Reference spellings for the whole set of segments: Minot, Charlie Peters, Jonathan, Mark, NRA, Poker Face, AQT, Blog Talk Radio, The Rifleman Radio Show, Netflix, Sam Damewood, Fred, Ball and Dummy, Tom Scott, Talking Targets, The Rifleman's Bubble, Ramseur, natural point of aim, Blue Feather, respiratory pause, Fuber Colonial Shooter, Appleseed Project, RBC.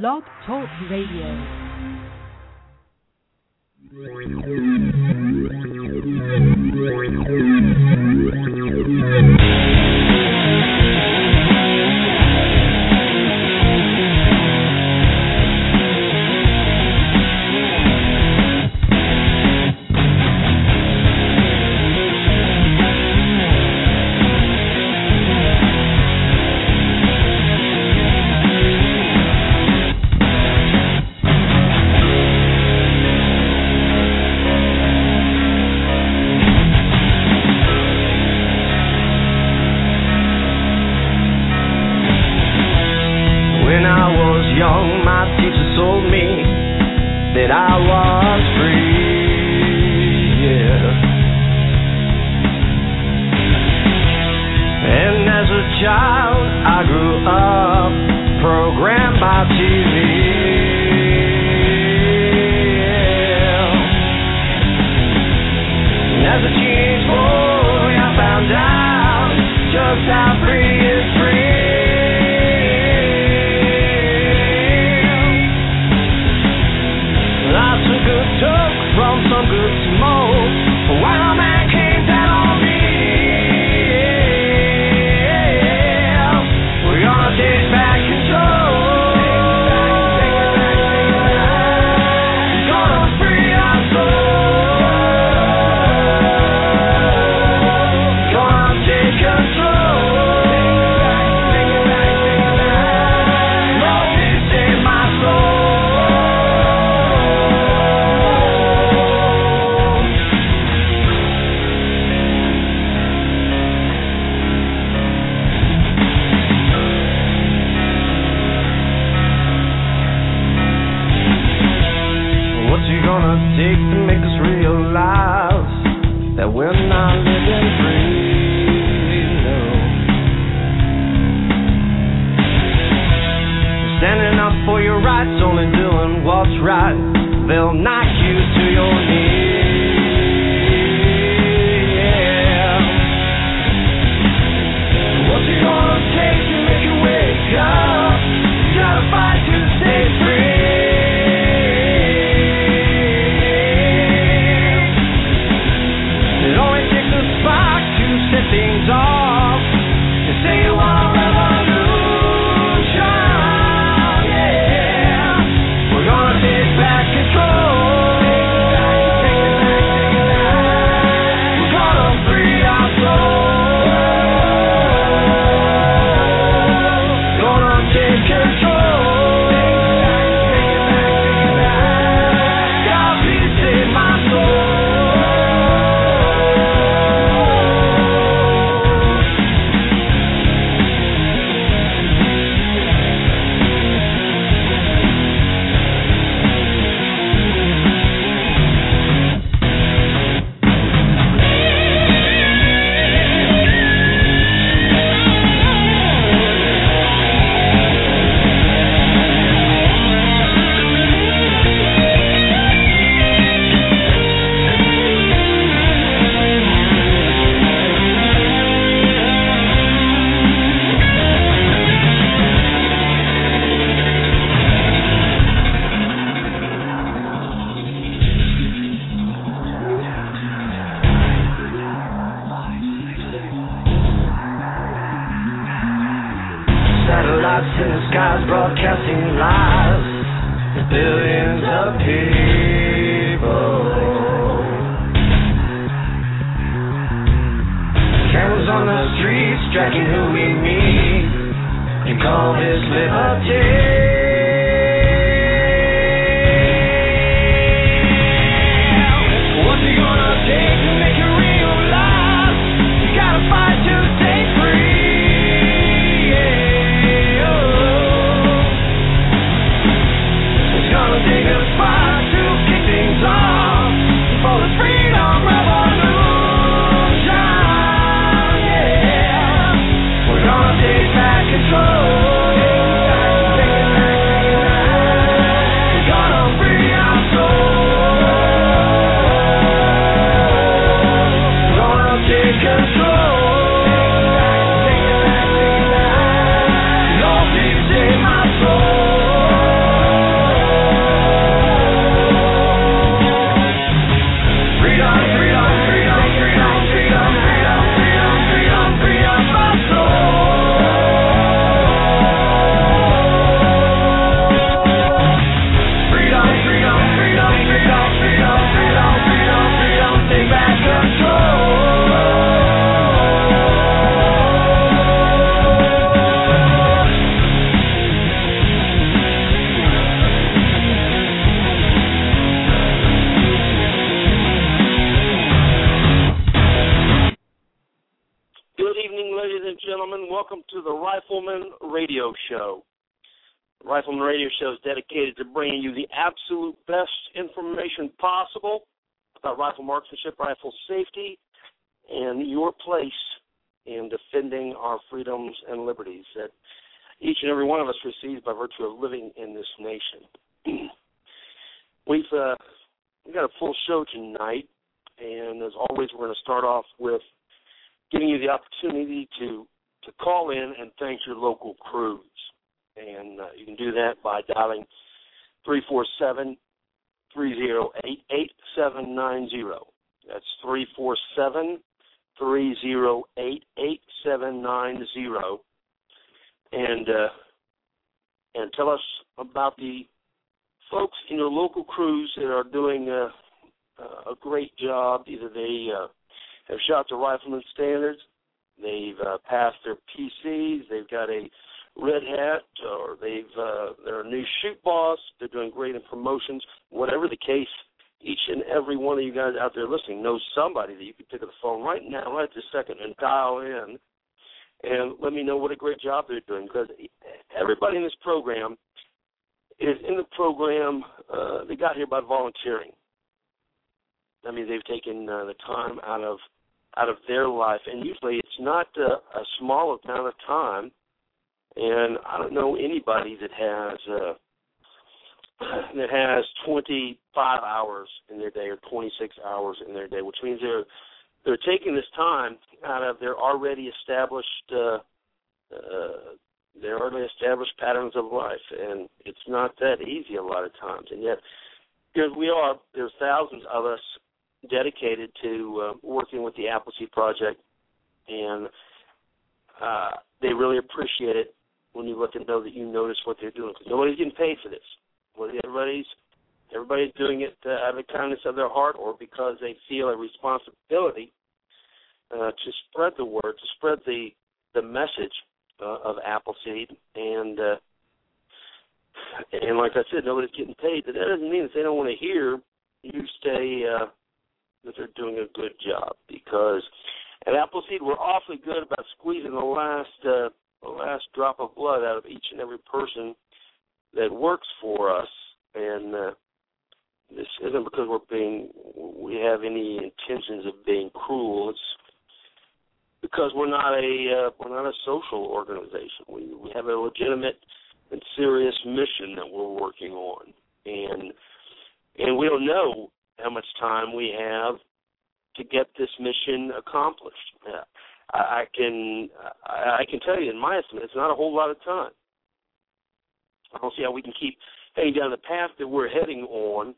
Blog Talk Radio. Control. welcome to the Rifleman Radio Show. The Rifleman Radio Show is dedicated to bringing you the absolute best information possible about rifle marksmanship, rifle safety, and your place in defending our freedoms and liberties that each and every one of us receives by virtue of living in this nation. We've got a full show tonight, and as always, we're going to start off with giving you the opportunity to call in and thank your local crews. And you can do that by dialing 347-308-8790. That's 347-308-8790. And tell us about the folks in your local crews that are doing a great job. Either they have shot to rifleman standards, they've passed their PCs, they've got a red hat, or they're a new shoot boss, they're doing great in promotions. Whatever the case, each and every one of you guys out there listening knows somebody that you can pick up the phone right now, right this second, and dial in and let me know what a great job they're doing, because everybody in this program is in the program. They got here by volunteering. I mean, they've taken the time out of their life, and usually it's not a small amount of time. And I don't know anybody that has 25 hours in their day or 26 hours in their day, which means they're taking this time out of their already established patterns of life, and it's not that easy a lot of times. And yet, because we are, there's thousands of us dedicated to working with the Appleseed Project, and they really appreciate it when you let them know that you notice what they're doing, because nobody's getting paid for this. Whether everybody's doing it out of the kindness of their heart or because they feel a responsibility to spread the word, to spread the message of Appleseed. And like I said, nobody's getting paid, but that doesn't mean that they don't want to hear you say that they're doing a good job, because at Appleseed, we're awfully good about squeezing the last drop of blood out of each and every person that works for us, and this isn't because we have any intentions of being cruel. It's because we're not a social organization. We have a legitimate and serious mission that we're working on, and we don't know how much time we have to get this mission accomplished. Yeah. I can tell you, in my estimate, it's not a whole lot of time. I don't see how we can keep heading down the path that we're heading on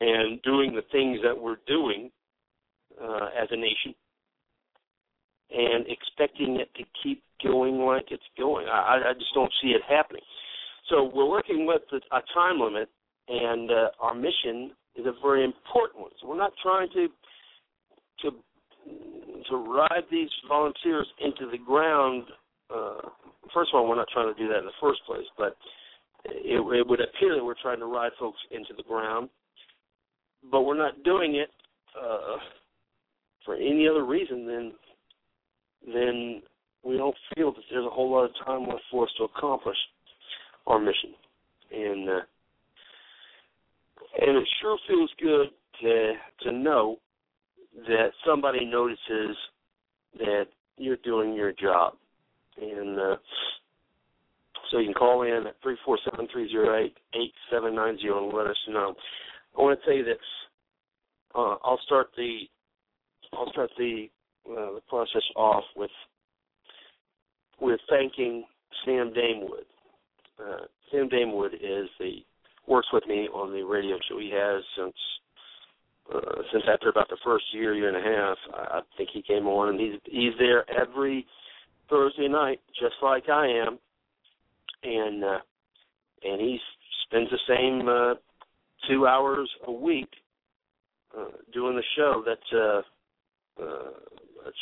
and doing the things that we're doing as a nation and expecting it to keep going like it's going. I just don't see it happening. So we're working with a time limit, and our mission is a very important one. So we're not trying to ride these volunteers into the ground. First of all, we're not trying to do that in the first place, but it would appear that we're trying to ride folks into the ground, but we're not doing it for any other reason than we don't feel that there's a whole lot of time left for us to accomplish our mission. And it sure feels good to know that somebody notices that you're doing your job. And so you can call in at 347-308-8790 and let us know. I want to tell you that I'll start the process off with thanking Sam Damewood. Sam Damewood works with me on the radio show. He has since after about the first year and a half, I think he came on, and he's there every Thursday night, just like I am, and he spends the same 2 hours a week doing the show. That's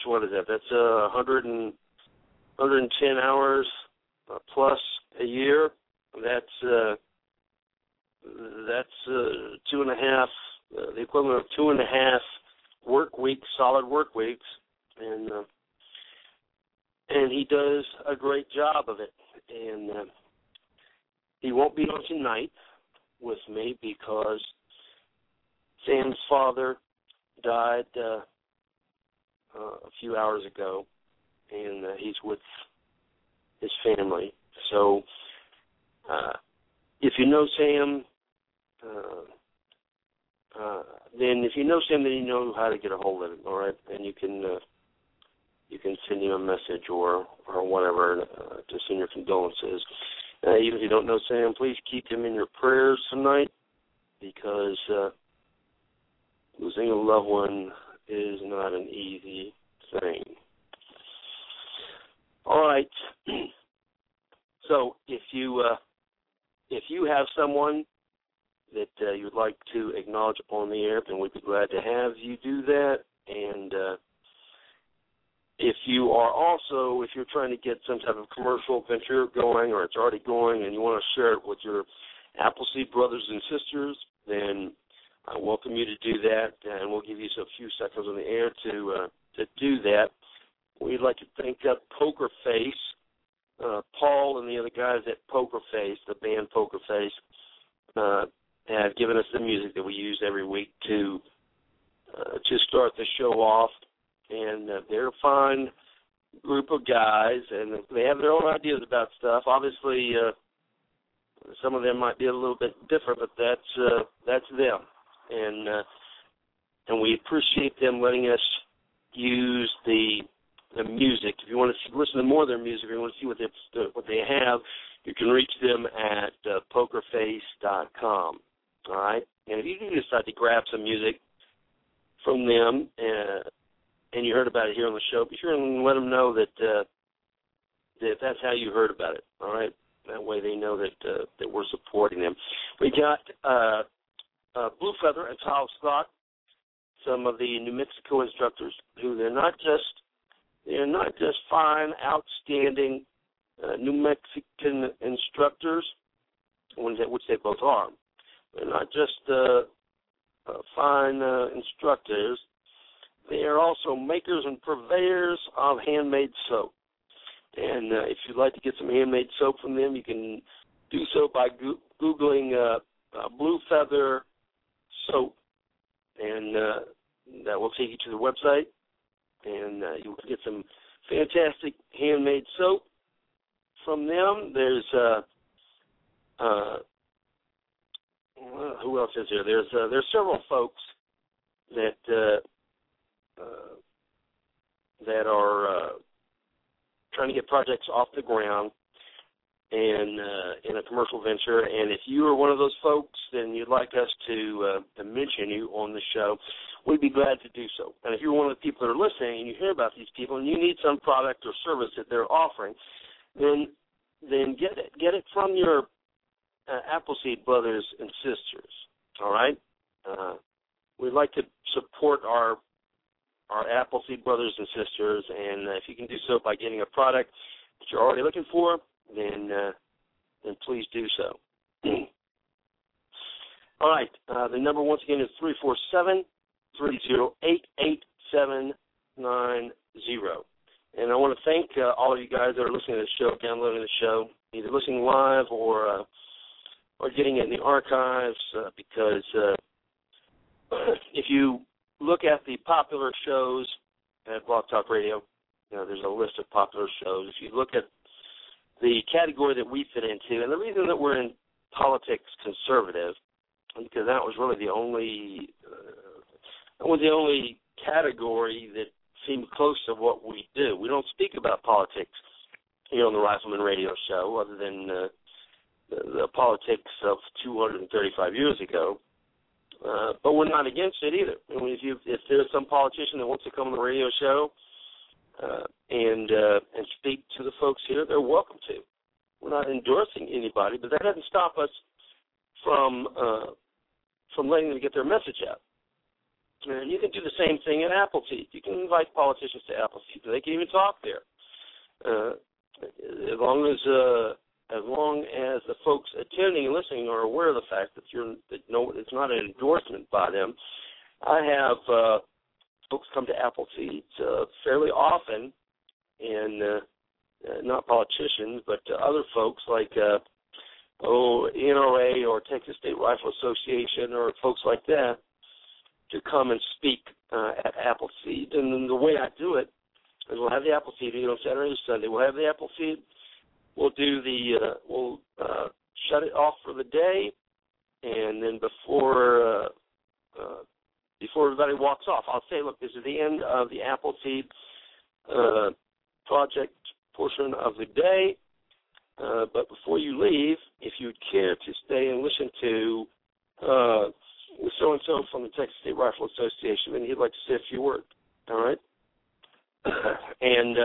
what is that? That's 110 hours plus a year. That's 2.5. The equivalent of 2.5 work weeks, solid work weeks, and and he does a great job of it. And he won't be on tonight with me because Sam's father died a few hours ago, and he's with his family. So if you know Sam, then if you know Sam, then you know how to get a hold of him, all right? And you can send him a message or whatever to send your condolences. Even if you don't know Sam, please keep him in your prayers tonight because losing a loved one is not an easy thing. All right. So if you have someone that you'd like to acknowledge on the air, then we'd be glad to have you do that. And if you are also, if you're trying to get some type of commercial venture going or it's already going and you want to share it with your Appleseed brothers and sisters, then I welcome you to do that, and we'll give you a few seconds on the air to do that. We'd like to thank Poker Face, Paul and the other guys at Poker Face, the band Poker Face, have given us the music that we use every week to start the show off. And they're a fine group of guys, and they have their own ideas about stuff. Obviously, some of them might be a little bit different, but that's them. And we appreciate them letting us use the music. If you want to listen to more of their music, if you want to see what they have, you can reach them at pokerface.com. All right? And if you do decide to grab some music from them and you heard about it here on the show, be sure and let them know that, that that's how you heard about it. All right? That way they know that that we're supporting them. We got Blue Feather and Tom Scott, some of the New Mexico instructors who they're not just fine, outstanding New Mexican instructors, which they both are. They're not just fine instructors. They are also makers and purveyors of handmade soap. And if you'd like to get some handmade soap from them, you can do so by Googling Blue Feather soap, and that will take you to the website, and you'll get some fantastic handmade soap from them. There's who else is there? There's several folks that that are trying to get projects off the ground and in a commercial venture. And if you are one of those folks and you'd like us to mention you on the show, we'd be glad to do so. And if you're one of the people that are listening and you hear about these people and you need some product or service that they're offering, then get it from your Appleseed brothers and sisters, all right? We'd like to support our Appleseed brothers and sisters, and if you can do so by getting a product that you're already looking for, then please do so. All right. The number once again is 347-308-8790. And I want to thank all of you guys that are listening to the show, downloading the show, either listening live or getting it in the archives, because if you look at the popular shows at Blog Talk Radio, you know, there's a list of popular shows. If you look at the category that we fit into, and the reason that we're in politics conservative, because that was really the only category that seemed close to what we do. We don't speak about politics here on the Rifleman Radio Show, other than the politics of 235 years ago. But we're not against it either. I mean, if there's some politician that wants to come on the radio show and speak to the folks here, they're welcome to. We're not endorsing anybody, but that doesn't stop us from letting them get their message out. And you can do the same thing at Appleseed. You can invite politicians to Appleseed. They can even talk there, as long as the folks attending and listening are aware of the fact that it's not an endorsement by them. I have folks come to Appleseed fairly often, and not politicians, but other folks like NRA or Texas State Rifle Association or folks like that to come and speak at Appleseed. And then the way I do it is we'll have the Appleseed, Saturday and Sunday. We'll have the Appleseed. We'll do the we'll shut it off for the day, and then before everybody walks off, I'll say, look, this is the end of the Appleseed project portion of the day. But before you leave, if you'd care to stay and listen to so-and-so from the Texas State Rifle Association, then he'd like to say a few words, all right? And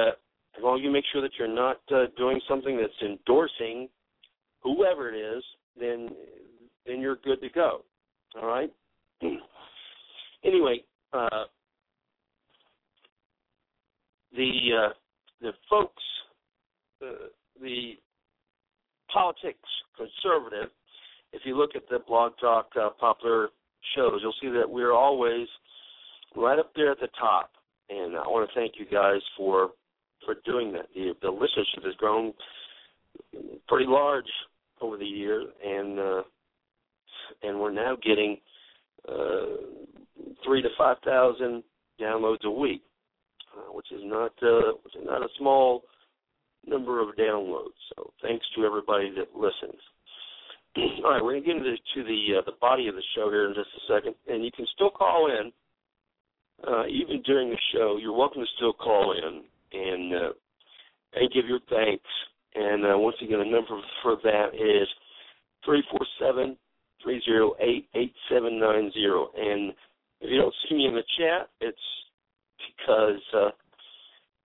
as long as you make sure that you're not doing something that's endorsing whoever it is, then you're good to go, all right? Anyway, the folks, the politics conservative, if you look at the Blog Talk popular shows, you'll see that we're always right up there at the top. And I want to thank you guys for doing that. The listenership has grown pretty large over the year, and we're now getting 3,000 to 5,000 downloads a week, which is not a small number of downloads. So thanks to everybody that listens. All right, we're going to get into the body of the show here in just a second, and you can still call in even during the show. You're welcome to still call in and give your thanks. And once again, the number for that is 347-308-8790. And if you don't see me in the chat, it's because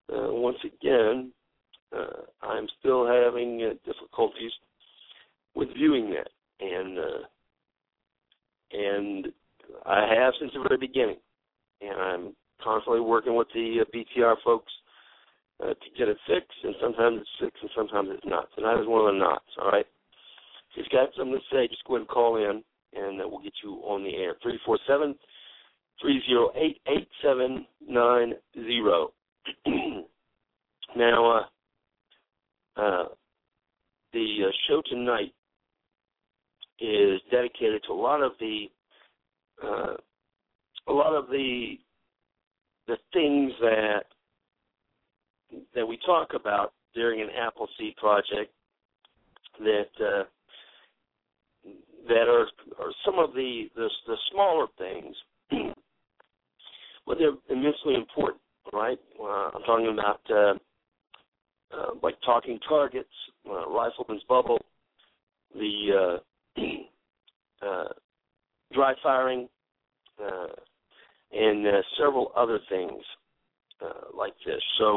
once again, I'm still having difficulties with viewing that, and I have since the very beginning, and I'm constantly working with the BTR folks to get it fixed, and sometimes it's fixed and sometimes it's not. Tonight is one of the knots, all right? If you've got something to say, just go ahead and call in, and we'll get you on the air. 347-308-8790. Now, the show tonight is dedicated to a lot of the things that we talk about during an Appleseed project that are some of the smaller things, but they're immensely important, right? I'm talking about like Talking Targets, Rifleman's Bubble, the dry firing, and several other things like this. So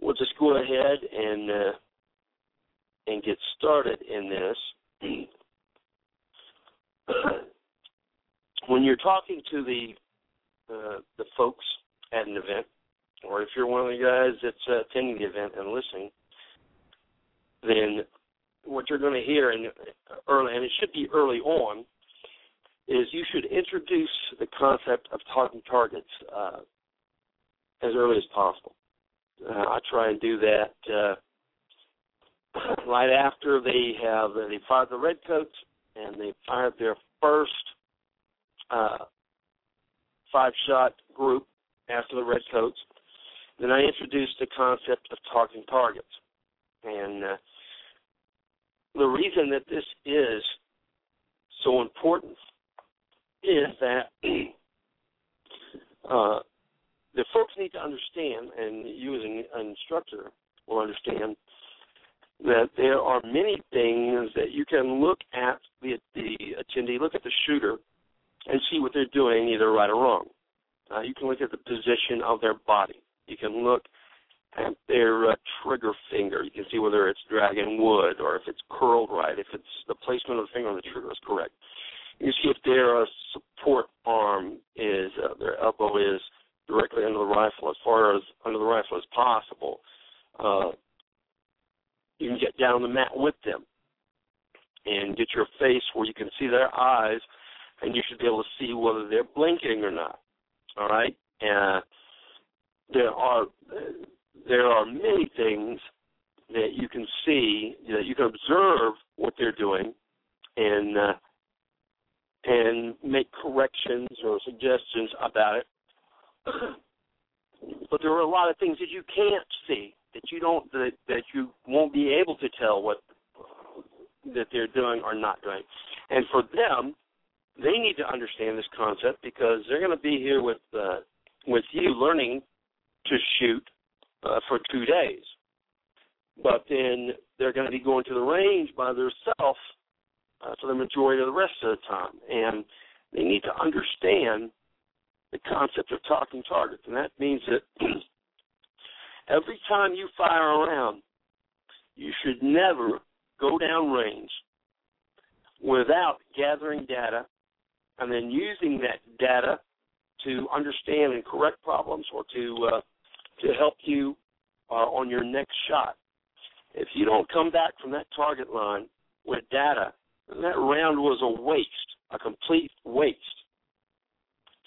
we'll just go ahead and get started in this. When you're talking to the folks at an event, or if you're one of the guys that's attending the event and listening, then what you're going to hear and it should be early on, is you should introduce the concept of Talking Targets as early as possible. I try and do that right after they fired the Redcoats and they fired their first five-shot group after the Redcoats. Then I introduced the concept of Talking Targets. And the reason that this is so important is that the folks need to understand, and you as an instructor will understand, that there are many things that you can look at the attendee, look at the shooter, and see what they're doing, either right or wrong. You can look at the position of their body. You can look at their trigger finger. You can see whether it's dragging wood or if it's curled right, if it's the placement of the finger on the trigger is correct. You can see if their support arm is, their elbow is directly under the rifle, as far as under the rifle as possible. You can get down on the mat with them and get your face where you can see their eyes, and you should be able to see whether they're blinking or not, all right? And there are there are many things that you can see, that you can observe what they're doing and make corrections or suggestions about it. But there are a lot of things that you can't see, that you won't be able to tell what that they're doing or not doing. And for them, they need to understand this concept because they're going to be here with you learning to shoot for 2 days. But then they're going to be going to the range by themselves for the majority of the rest of the time. And they need to understand the concept of talking targets. And that means that every time you fire a round, you should never go down range without gathering data and then using that data to understand and correct problems or to help you on your next shot. If you don't come back from that target line with data, then that round was a waste, a complete waste.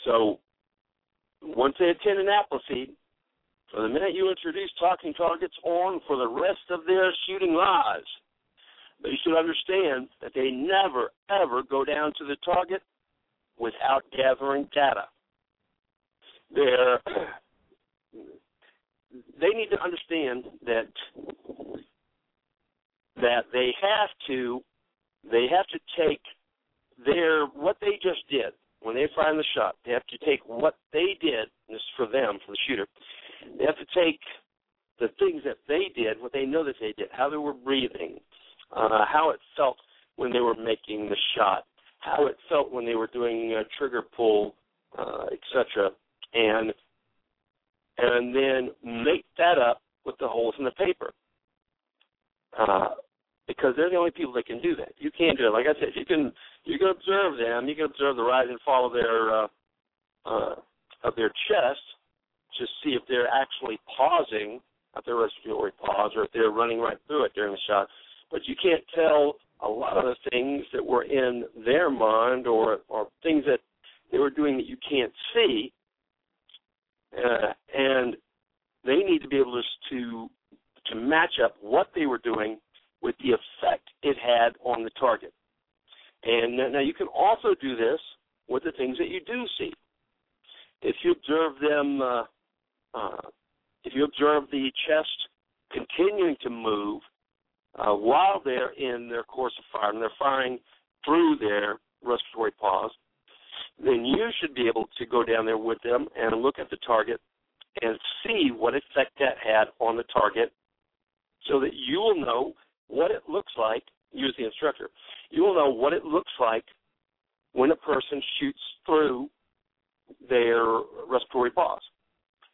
So once they attend an Appleseed, from the minute you introduce talking targets on for the rest of their shooting lives, they should understand that they never, ever go down to the target without gathering data. They need to understand that they have to take what they just did when they find the shot. They have to take what they did. And this is for them, for the shooter. They have to take the things that they did, what they know that they did, how they were breathing, how it felt when they were making the shot, how it felt when they were doing a trigger pull, etc., and then make that up with the holes in the paper, because they're the only people that can do that. You can't do it. Like I said, you can observe them. You can observe the rise and fall of their chest to see if they're actually pausing at their respiratory pause or if they're running right through it during the shot. But you can't tell a lot of the things that were in their mind or things that they were doing that you can't see, and they need to be able to match up what they were doing with the effect it had on the target. And now you can also do this with the things that you do see. If you observe them, if you observe the chest continuing to move, while they're in their course of fire, and they're firing through their respiratory pause, then you should be able to go down there with them and look at the target and see what effect that had on the target so that you will know what it looks like, you as the instructor, you will know what it looks like when a person shoots through their respiratory pause.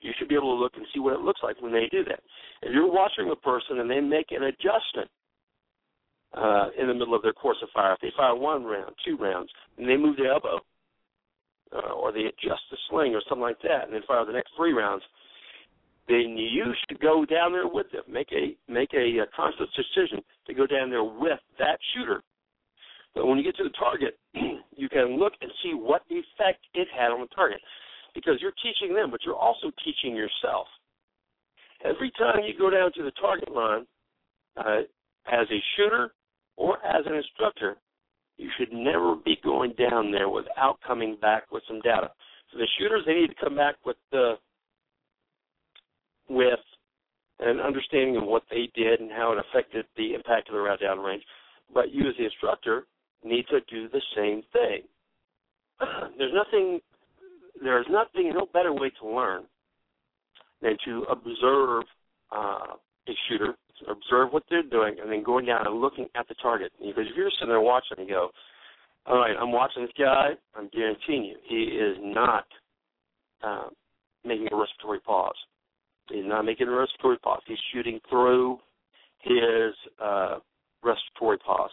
You should be able to look and see what it looks like when they do that. If you're watching a person and they make an adjustment in the middle of their course of fire, if they fire one round, two rounds, and they move their elbow or they adjust the sling or something like that and then fire the next three rounds, then you should go down there with them. Make a conscious decision to go down there with that shooter. But when you get to the target, you can look and see what effect it had on the target, because you're teaching them, but you're also teaching yourself. Every time you go down to the target line, as a shooter or as an instructor, you should never be going down there without coming back with some data. So the shooters, they need to come back with an understanding of what they did and how it affected the impact of the route down range. But you as the instructor need to do the same thing. There's no better way to learn than to observe a shooter, observe what they're doing, and then going down and looking at the target. Because if you're sitting there watching and you go, all right, I'm watching this guy, I'm guaranteeing you he is not making a respiratory pause. He's not making a respiratory pause. He's shooting through his respiratory pause.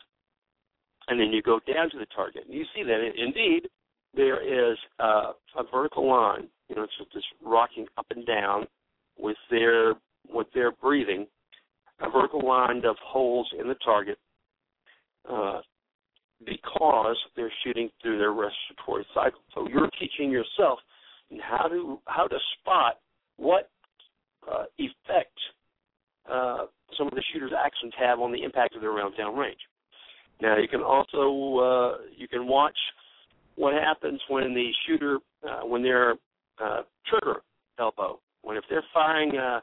And then you go down to the target, and you see that, indeed, there is a vertical line, you know, it's just rocking up and down with their breathing, a vertical line of holes in the target because they're shooting through their respiratory cycle. So you're teaching yourself how to spot what effect some of the shooter's actions have on the impact of their rounds downrange. Now, you can also you can watch what happens when the shooter, when their trigger elbow, when if they're firing a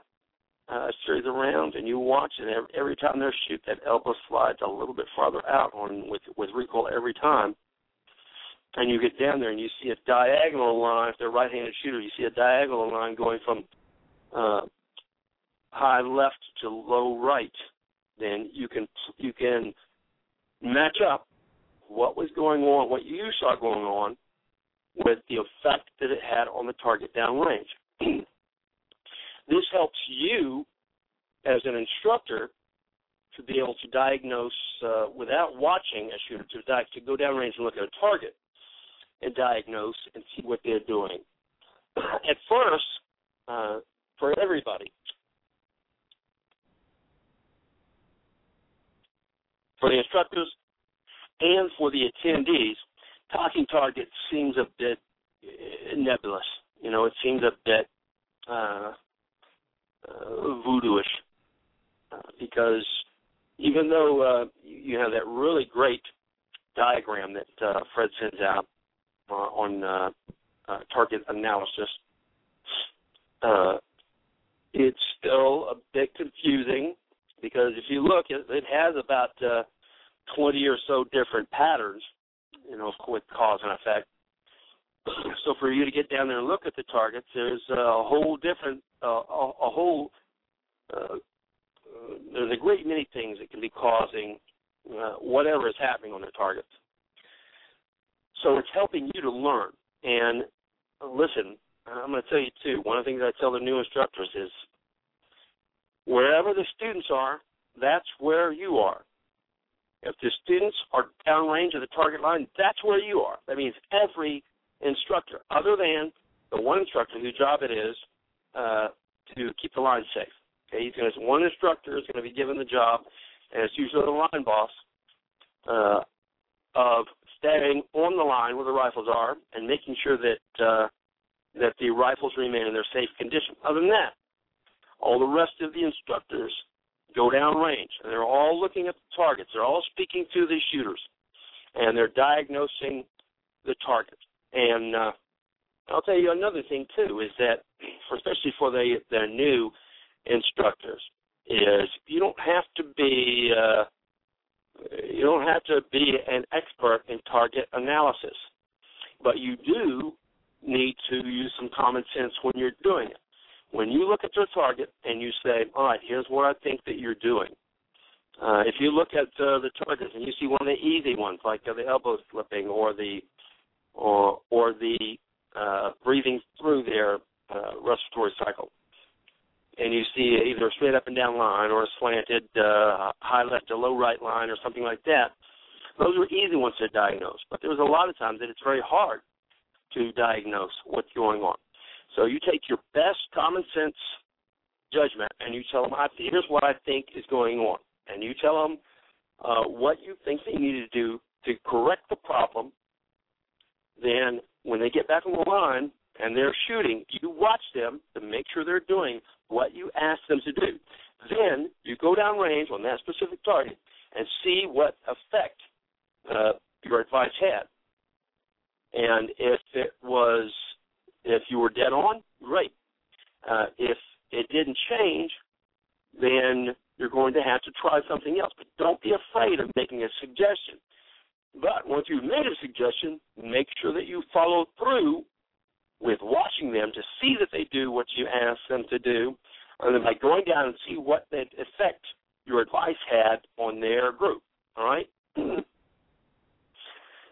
series of rounds and you watch it, every time they shoot, that elbow slides a little bit farther out on with recoil every time. And you get down there and you see a diagonal line. If they're a right-handed shooter, you see a diagonal line going from high left to low right. Then you can match up what was going on, what you saw going on, with the effect that it had on the target downrange. This helps you as an instructor to be able to diagnose without watching a shooter to go downrange and look at a target and diagnose and see what they're doing. At first, for everybody, for the instructors and for the attendees, Talking Targets seems a bit nebulous. You know, it seems a bit voodooish because even though you have that really great diagram that Fred sends out on target analysis, it's still a bit confusing because if you look, it has about 20 or so different patterns, you know, with cause and effect. So for you to get down there and look at the targets, there's there's a great many things that can be causing whatever is happening on the targets. So it's helping you to learn. And listen, I'm going to tell you, too, one of the things I tell the new instructors is wherever the students are, that's where you are. If the students are downrange of the target line, that's where you are. That means every instructor, other than the one instructor whose job it is to keep the line safe. Okay, one instructor is going to be given the job, and it's usually the line boss, of staying on the line where the rifles are and making sure that the rifles remain in their safe condition. Other than that, all the rest of the instructors go downrange, and they're all looking at the targets. They're all speaking to the shooters, and they're diagnosing the targets. And I'll tell you another thing, too, is that, especially for the new instructors, is you don't have to be an expert in target analysis, but you do need to use some common sense when you're doing it. When you look at your target and you say, all right, here's what I think that you're doing. If you look at the targets and you see one of the easy ones, like the elbow slipping or the breathing through their respiratory cycle, and you see either a straight up and down line or a slanted high left to low right line or something like that, those are easy ones to diagnose. But there's a lot of times that it's very hard to diagnose what's going on. So you take your best common sense judgment and you tell them, here's what I think is going on. And you tell them what you think they need to do to correct the problem. Then when they get back on the line and they're shooting, you watch them to make sure they're doing what you ask them to do. Then you go downrange on that specific target and see what effect your advice had. And if you were dead on, great. If it didn't change, then you're going to have to try something else. But don't be afraid of making a suggestion. But once you've made a suggestion, make sure that you follow through with watching them to see that they do what you ask them to do, and then by going down and see what that effect your advice had on their group, all right?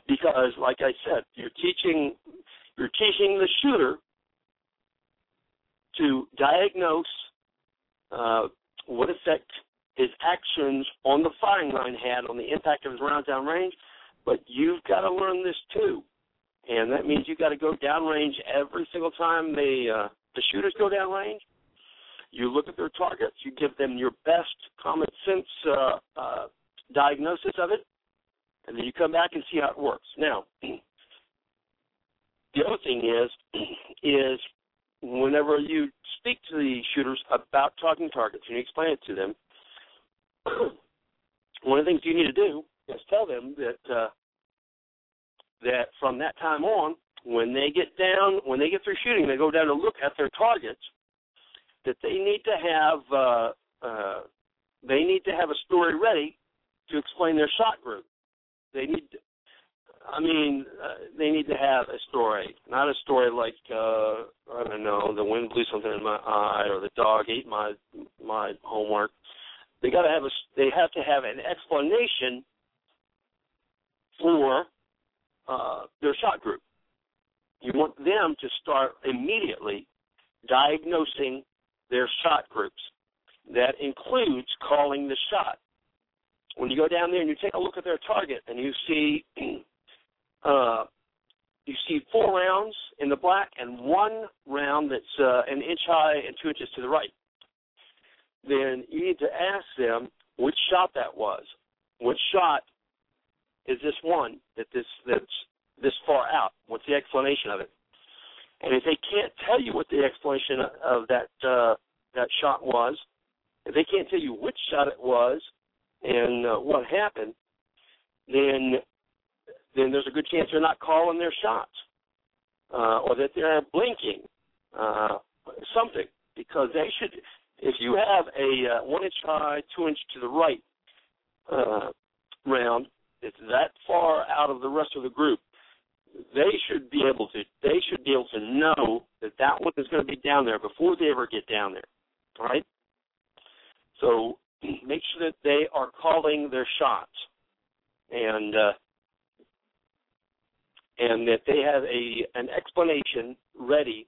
Because, like I said, you're teaching the shooter to diagnose what effect his actions on the firing line had on the impact of his rounds downrange, but you've got to learn this too. And that means you've got to go downrange every single time the shooters go downrange. You look at their targets. You give them your best common sense diagnosis of it, and then you come back and see how it works. Now, the other thing is whenever you speak to the shooters about talking targets and you explain it to them, one of the things you need to do is tell them that that from that time on, when they get down, when they get through shooting, they go down to look at their targets, that they need to have a story ready to explain their shot group. They need to, they need to have a story, not a story like, I don't know, the wind blew something in my eye or the dog ate my homework. They got to have they have to have an explanation for their shot group. You want them to start immediately diagnosing their shot groups. That includes calling the shot. When you go down there and you take a look at their target and you see 4 rounds in the black and 1 round that's an inch high and 2 inches to the right, then you need to ask them which shot that was. Which shot is this one that's this far out? What's the explanation of it? And if they can't tell you what the explanation of that shot was, if they can't tell you which shot it was and what happened, then there's a good chance they're not calling their shots or that they're blinking something, because they should. If you have a 1 inch high, 2 inch to the right round, it's that far out of the rest of the group. They should be able to know that one is going to be down there before they ever get down there. All right. So make sure that they are calling their shots, and that they have an explanation ready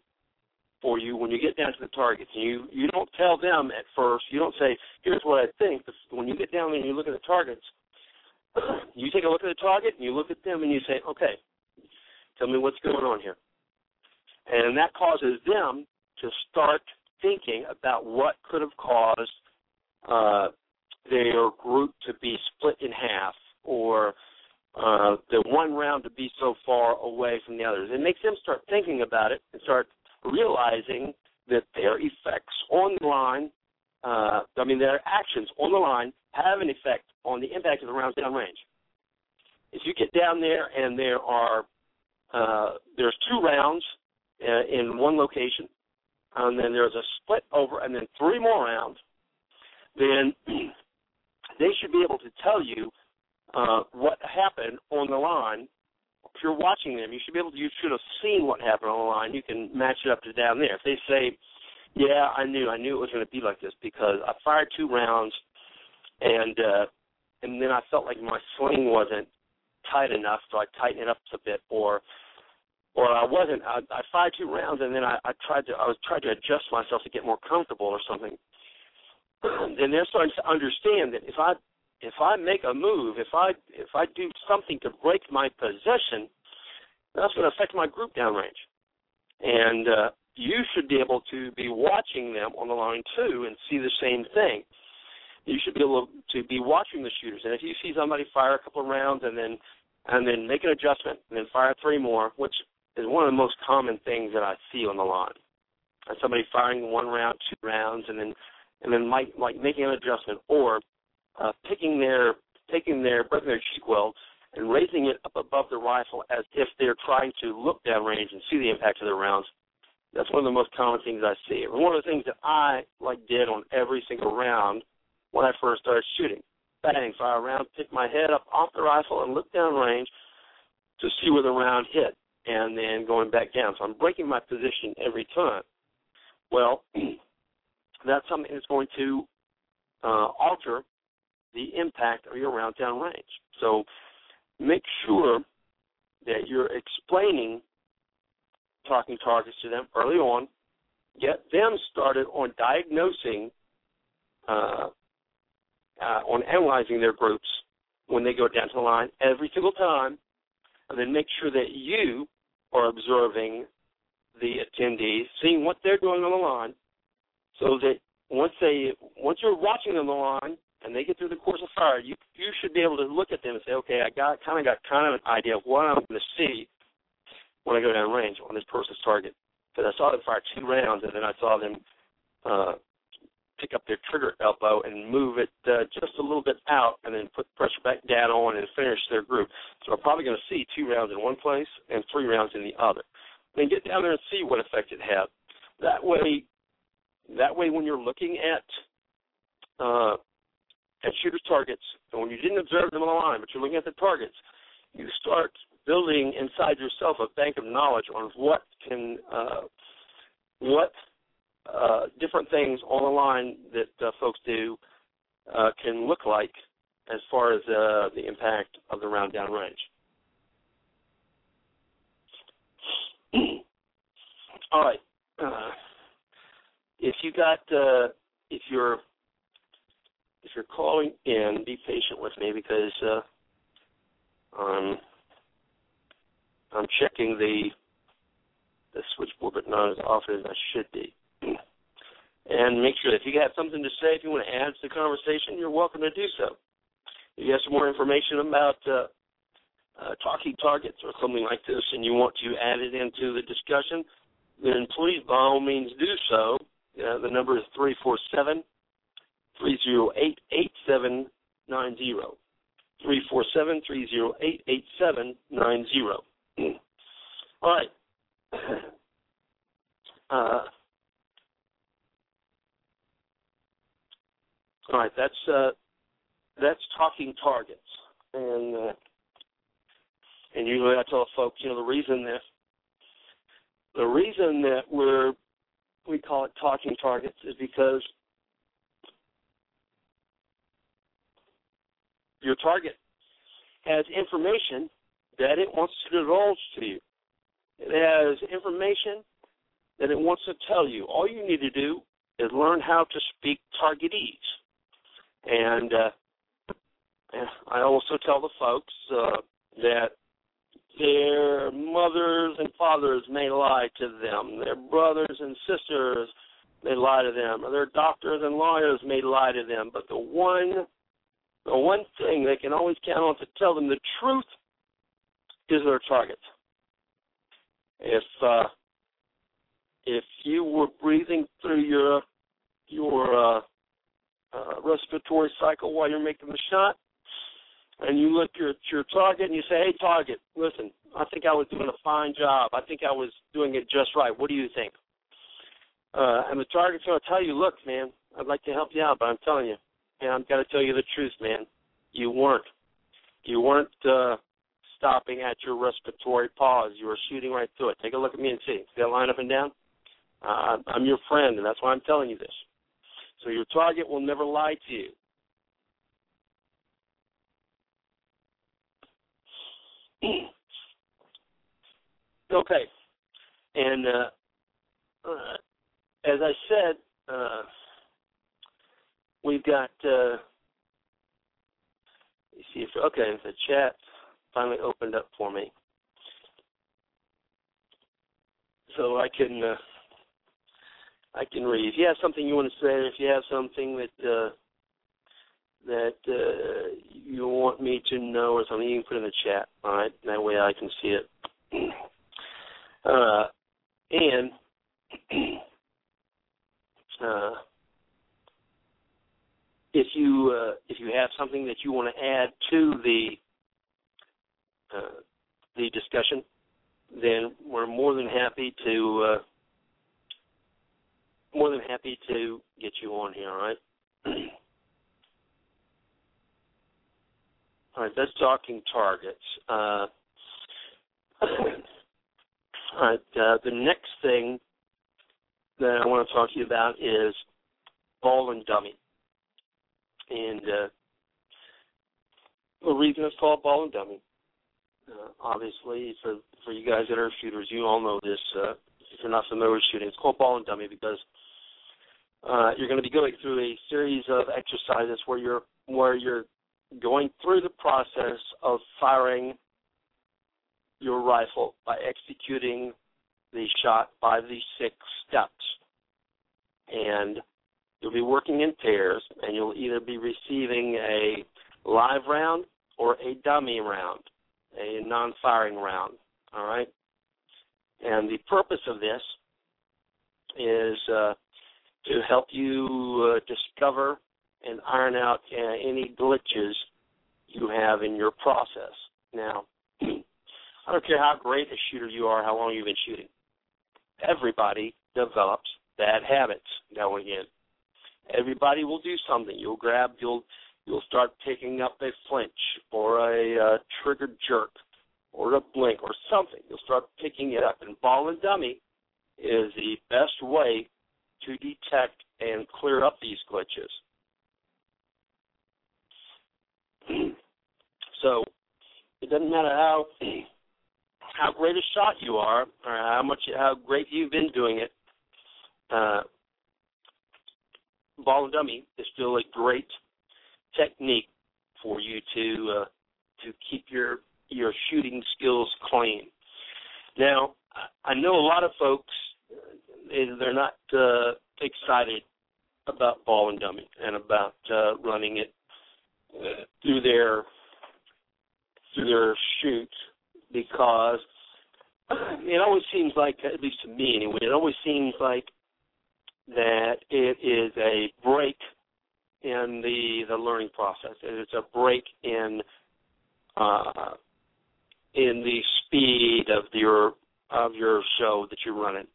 for you when you get down to the targets. And you don't tell them at first. You don't say, here's what I think. When you get down there and you look at the targets, you take a look at the target and you look at them and you say, okay, tell me what's going on here. And that causes them to start thinking about what could have caused their group to be split in half, or the one round to be so far away from the others. It makes them start thinking about it and start realizing that their effects on the line, their actions on the line have an effect on the impact of the rounds downrange. If you get down there and there's 2 rounds in one location, and then there's a split over, and then 3 more rounds, then they should be able to tell you what happened on the line. If you're watching them, you should have seen what happened on the line. You can match it up to down there. If they say, yeah, I knew it was going to be like this because I fired 2 rounds, and then I felt like my sling wasn't tight enough, so I tightened it up a bit, or I wasn't. I fired 2 rounds, and then I tried to adjust myself to get more comfortable or something. Then they're starting to understand that if I make a move, if I do something to break my possession, that's going to affect my group downrange. And you should be able to be watching them on the line, too, and see the same thing. You should be able to be watching the shooters. And if you see somebody fire a couple of rounds and then make an adjustment and then fire 3 more, which is one of the most common things that I see on the line. And somebody firing 1 round, 2 rounds, and then like making an adjustment, or breaking their cheek weld and raising it up above the rifle as if they're trying to look downrange and see the impact of their rounds. That's one of the most common things I see. It was one of the things that I did on every single round when I first started shooting. Bang, fire a round, pick my head up off the rifle and look downrange to see where the round hit, and then going back down. So I'm breaking my position every time. Well, that's something that's going to alter the impact of your round downrange. So make sure that you're explaining talking targets to them early on. Get them started on diagnosing, on analyzing their groups when they go down to the line every single time, and then make sure that you are observing the attendees, seeing what they're doing on the line, so that once you're watching them on the line and they get through the course of fire, you should be able to look at them and say, okay, I got kind of an idea of what I'm going to see when I go down range on this person's target. because I saw them fire 2 rounds, and then I saw them pick up their trigger elbow and move it just a little bit out and then put pressure back down on and finish their group. So I'm probably going to see 2 rounds in one place and 3 rounds in the other. Then get down there and see what effect it had. That way when you're looking at shooter's targets, and when you didn't observe them on the line, but you're looking at the targets, you start building inside yourself a bank of knowledge on what different things on the line that folks do can look like as far as the impact of the round down range. All right. If you're calling in, be patient with me because I'm checking the switchboard, but not as often as I should be. And make sure that if you have something to say, if you want to add to the conversation, you're welcome to do so. If you have some more information about talking targets or something like this, and you want to add it into the discussion, then please, by all means, do so. The number is 347-308-8790. 347-308-8790. All right. All right, that's talking targets, and usually I tell folks, you know, the reason that we call it talking targets is because your target has information that it wants to divulge to you. It has information that it wants to tell you. All you need to do is learn how to speak targetese. And I also tell the folks that their mothers and fathers may lie to them. Their brothers and sisters may lie to them. Or their doctors and lawyers may lie to them. But the one thing they can always count on to tell them the truth is their target. If you were breathing through your respiratory cycle while you're making the shot, and you look at your target and you say, hey, target, listen, I think I was doing a fine job. I think I was doing it just right. What do you think? And the target's going to tell you, look, man, I'd like to help you out, but I'm telling you, man, I've got to tell you the truth, man. You weren't stopping at your respiratory pause. You were shooting right through it. Take a look at me and see. See that line up and down? I'm your friend, and that's why I'm telling you this. So your target will never lie to you. Okay. And as I said, we've got, the chat finally opened up for me. So I can read. If you have something you want to say, if you have something that you want me to know or something, you can put it in the chat, all right? That way I can see it. If you have something that you want to add to the discussion, then we're more than happy to get you on here, all right? All right, that's talking targets. All right, the next thing that I want to talk to you about is ball and dummy. And the reason it's called ball and dummy, obviously, for you guys that are shooters, you all know this. If you're not familiar with shooting, it's called ball and dummy because you're going to be going through a series of exercises where you're going through the process of firing your rifle by executing the shot by the 6 steps. And you'll be working in pairs, and you'll either be receiving a live round or a dummy round, a non-firing round, all right? And the purpose of this is to help you discover and iron out any glitches you have in your process. Now, I don't care how great a shooter you are, how long you've been shooting. Everybody develops bad habits. Now, again, everybody will do something. You'll grab, you'll start picking up a flinch or a trigger jerk or a blink or something. You'll start picking it up. And Ball and Dummy is the best way to detect and clear up these glitches. So it doesn't matter how great a shot you are or how great you've been doing it. Ball and Dummy is still a great technique for you to keep your shooting skills clean. Now, I know a lot of folks, they're not excited about Ball and Dummy and about running it through their shoot, because it always seems like, at least to me anyway, it always seems like that it is a break in the learning process. It's a break in the speed of your show that you're running,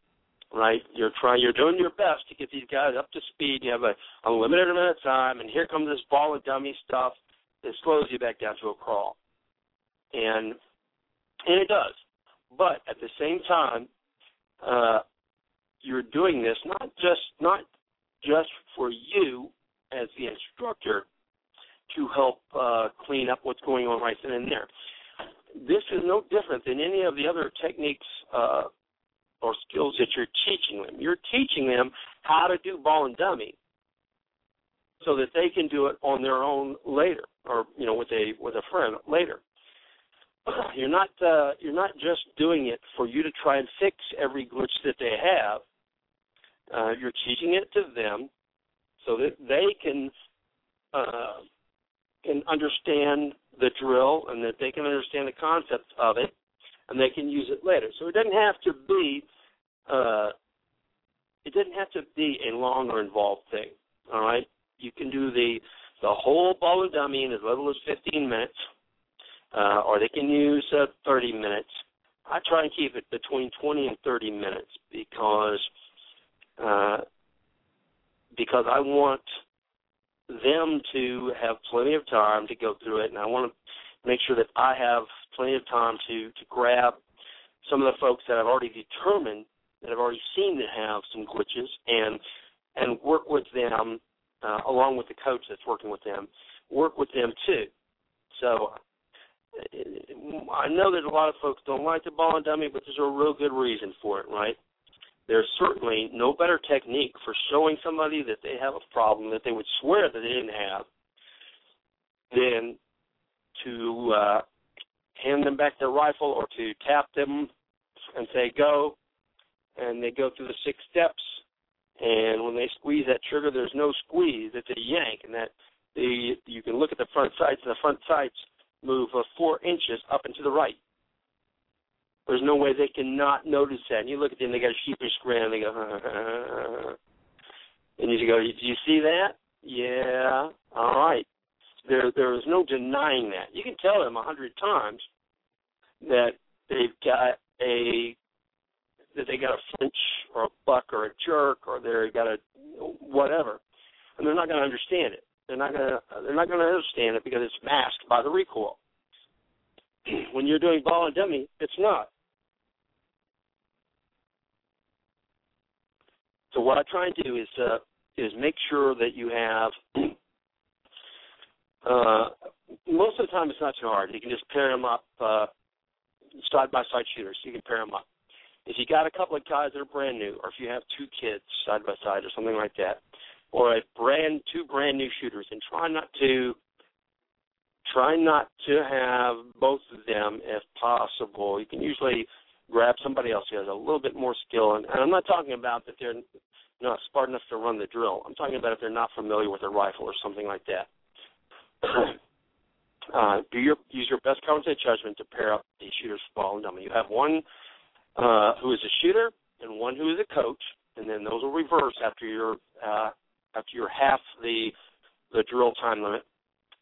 right? You're doing your best to get these guys up to speed. You have a limited amount of time, and here comes this Ball and Dummy stuff that slows you back down to a crawl, and it does. But at the same time, you're doing this not just for you as the instructor to help clean up what's going on right then and there. This is no different than any of the other techniques or skills that you're teaching them. You're teaching them how to do Ball and Dummy so that they can do it on their own later, or with a friend later. You're not just doing it for you to try and fix every glitch that they have. You're teaching it to them so that they can understand the drill and that they can understand the concept of it, and they can use it later. So it doesn't have to be a long or involved thing. All right, you can do the whole Ball and Dummy in as little as 15 minutes. Or they can use 30 minutes. I try and keep it between 20 and 30 minutes because I want them to have plenty of time to go through it, and I want to make sure that I have plenty of time to grab some of the folks that I've already determined that I've already seen that have some glitches and work with them along with the coach that's working with them, work with them too. So I know that a lot of folks don't like the Ball and Dummy, but there's a real good reason for it, right? There's certainly no better technique for showing somebody that they have a problem that they would swear that they didn't have than to hand them back their rifle or to tap them and say go, and they go through the 6 steps, and when they squeeze that trigger, there's no squeeze. It's a yank, and you can look at the front sights, and the front sights move 4 inches up and to the right. There's no way they cannot notice that. And you look at them, they got a sheepish grin, and they go, and you go, do you see that? Yeah, all right. There is no denying that. You can tell them 100 times that they got a flinch or a buck or a jerk or they got a whatever, and they're not going to understand it. They're not going to understand it because it's masked by the recoil. When you're doing Ball and Dummy, it's not. So what I try and do is make sure that you have. Most of the time, it's not too hard. You can just pair them up side-by-side shooters. You can pair them up. If you got a couple of guys that are brand new, or if you have 2 kids side-by-side or something like that, or two brand new shooters, and try not to have both of them if possible. You can usually grab somebody else who has a little bit more skill, and I'm not talking about that they're not smart enough to run the drill. I'm talking about if they're not familiar with a rifle or something like that. Use your best competent judgment to pair up the shooters for Ball and Dummy. You have one who is a shooter and one who is a coach, and and then those will reverse after you're half the drill time limit,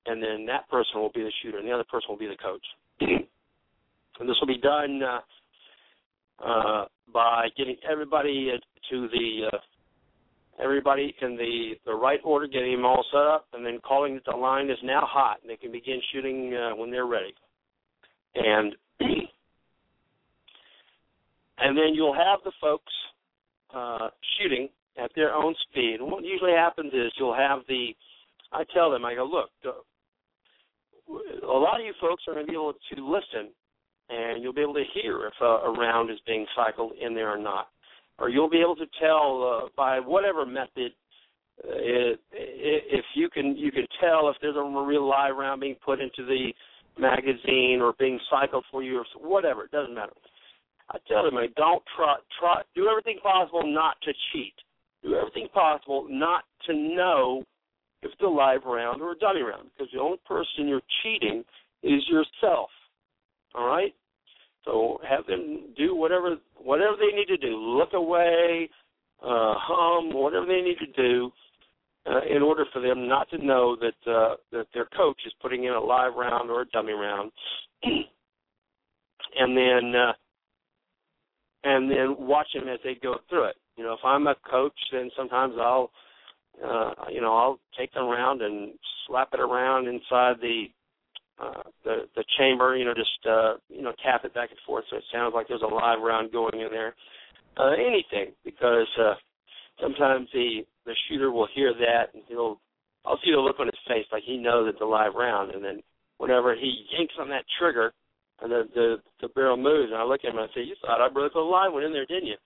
and then that person will be the shooter, and the other person will be the coach. And this will be done by getting everybody in the right order, getting them all set up, and then calling that the line is now hot, and they can begin shooting when they're ready. And then you'll have the folks shooting at their own speed. And what usually happens is you'll have I tell them, I go, look, a lot of you folks are going to be able to listen, and you'll be able to hear if a round is being cycled in there or not. Or you'll be able to tell by whatever method, if you can tell if there's a real live round being put into the magazine or being cycled for you or whatever. It doesn't matter. I tell them, don't try. Do everything possible not to cheat. Do everything possible not to know if it's a live round or a dummy round, because the only person you're cheating is yourself. All right? So have them do whatever they need to do. Look away, hum, whatever they need to do in order for them not to know that their coach is putting in a live round or a dummy round. And then watch them as they go through it. You know, if I'm a coach, then sometimes I'll take them around and slap it around inside the chamber, tap it back and forth so it sounds like there's a live round going in there. Anything, because sometimes the shooter will hear that, and I'll see the look on his face like he knows it's a live round, and then whenever he yanks on that trigger and the barrel moves, and I look at him and I say, you thought I really put a live one in there, didn't you?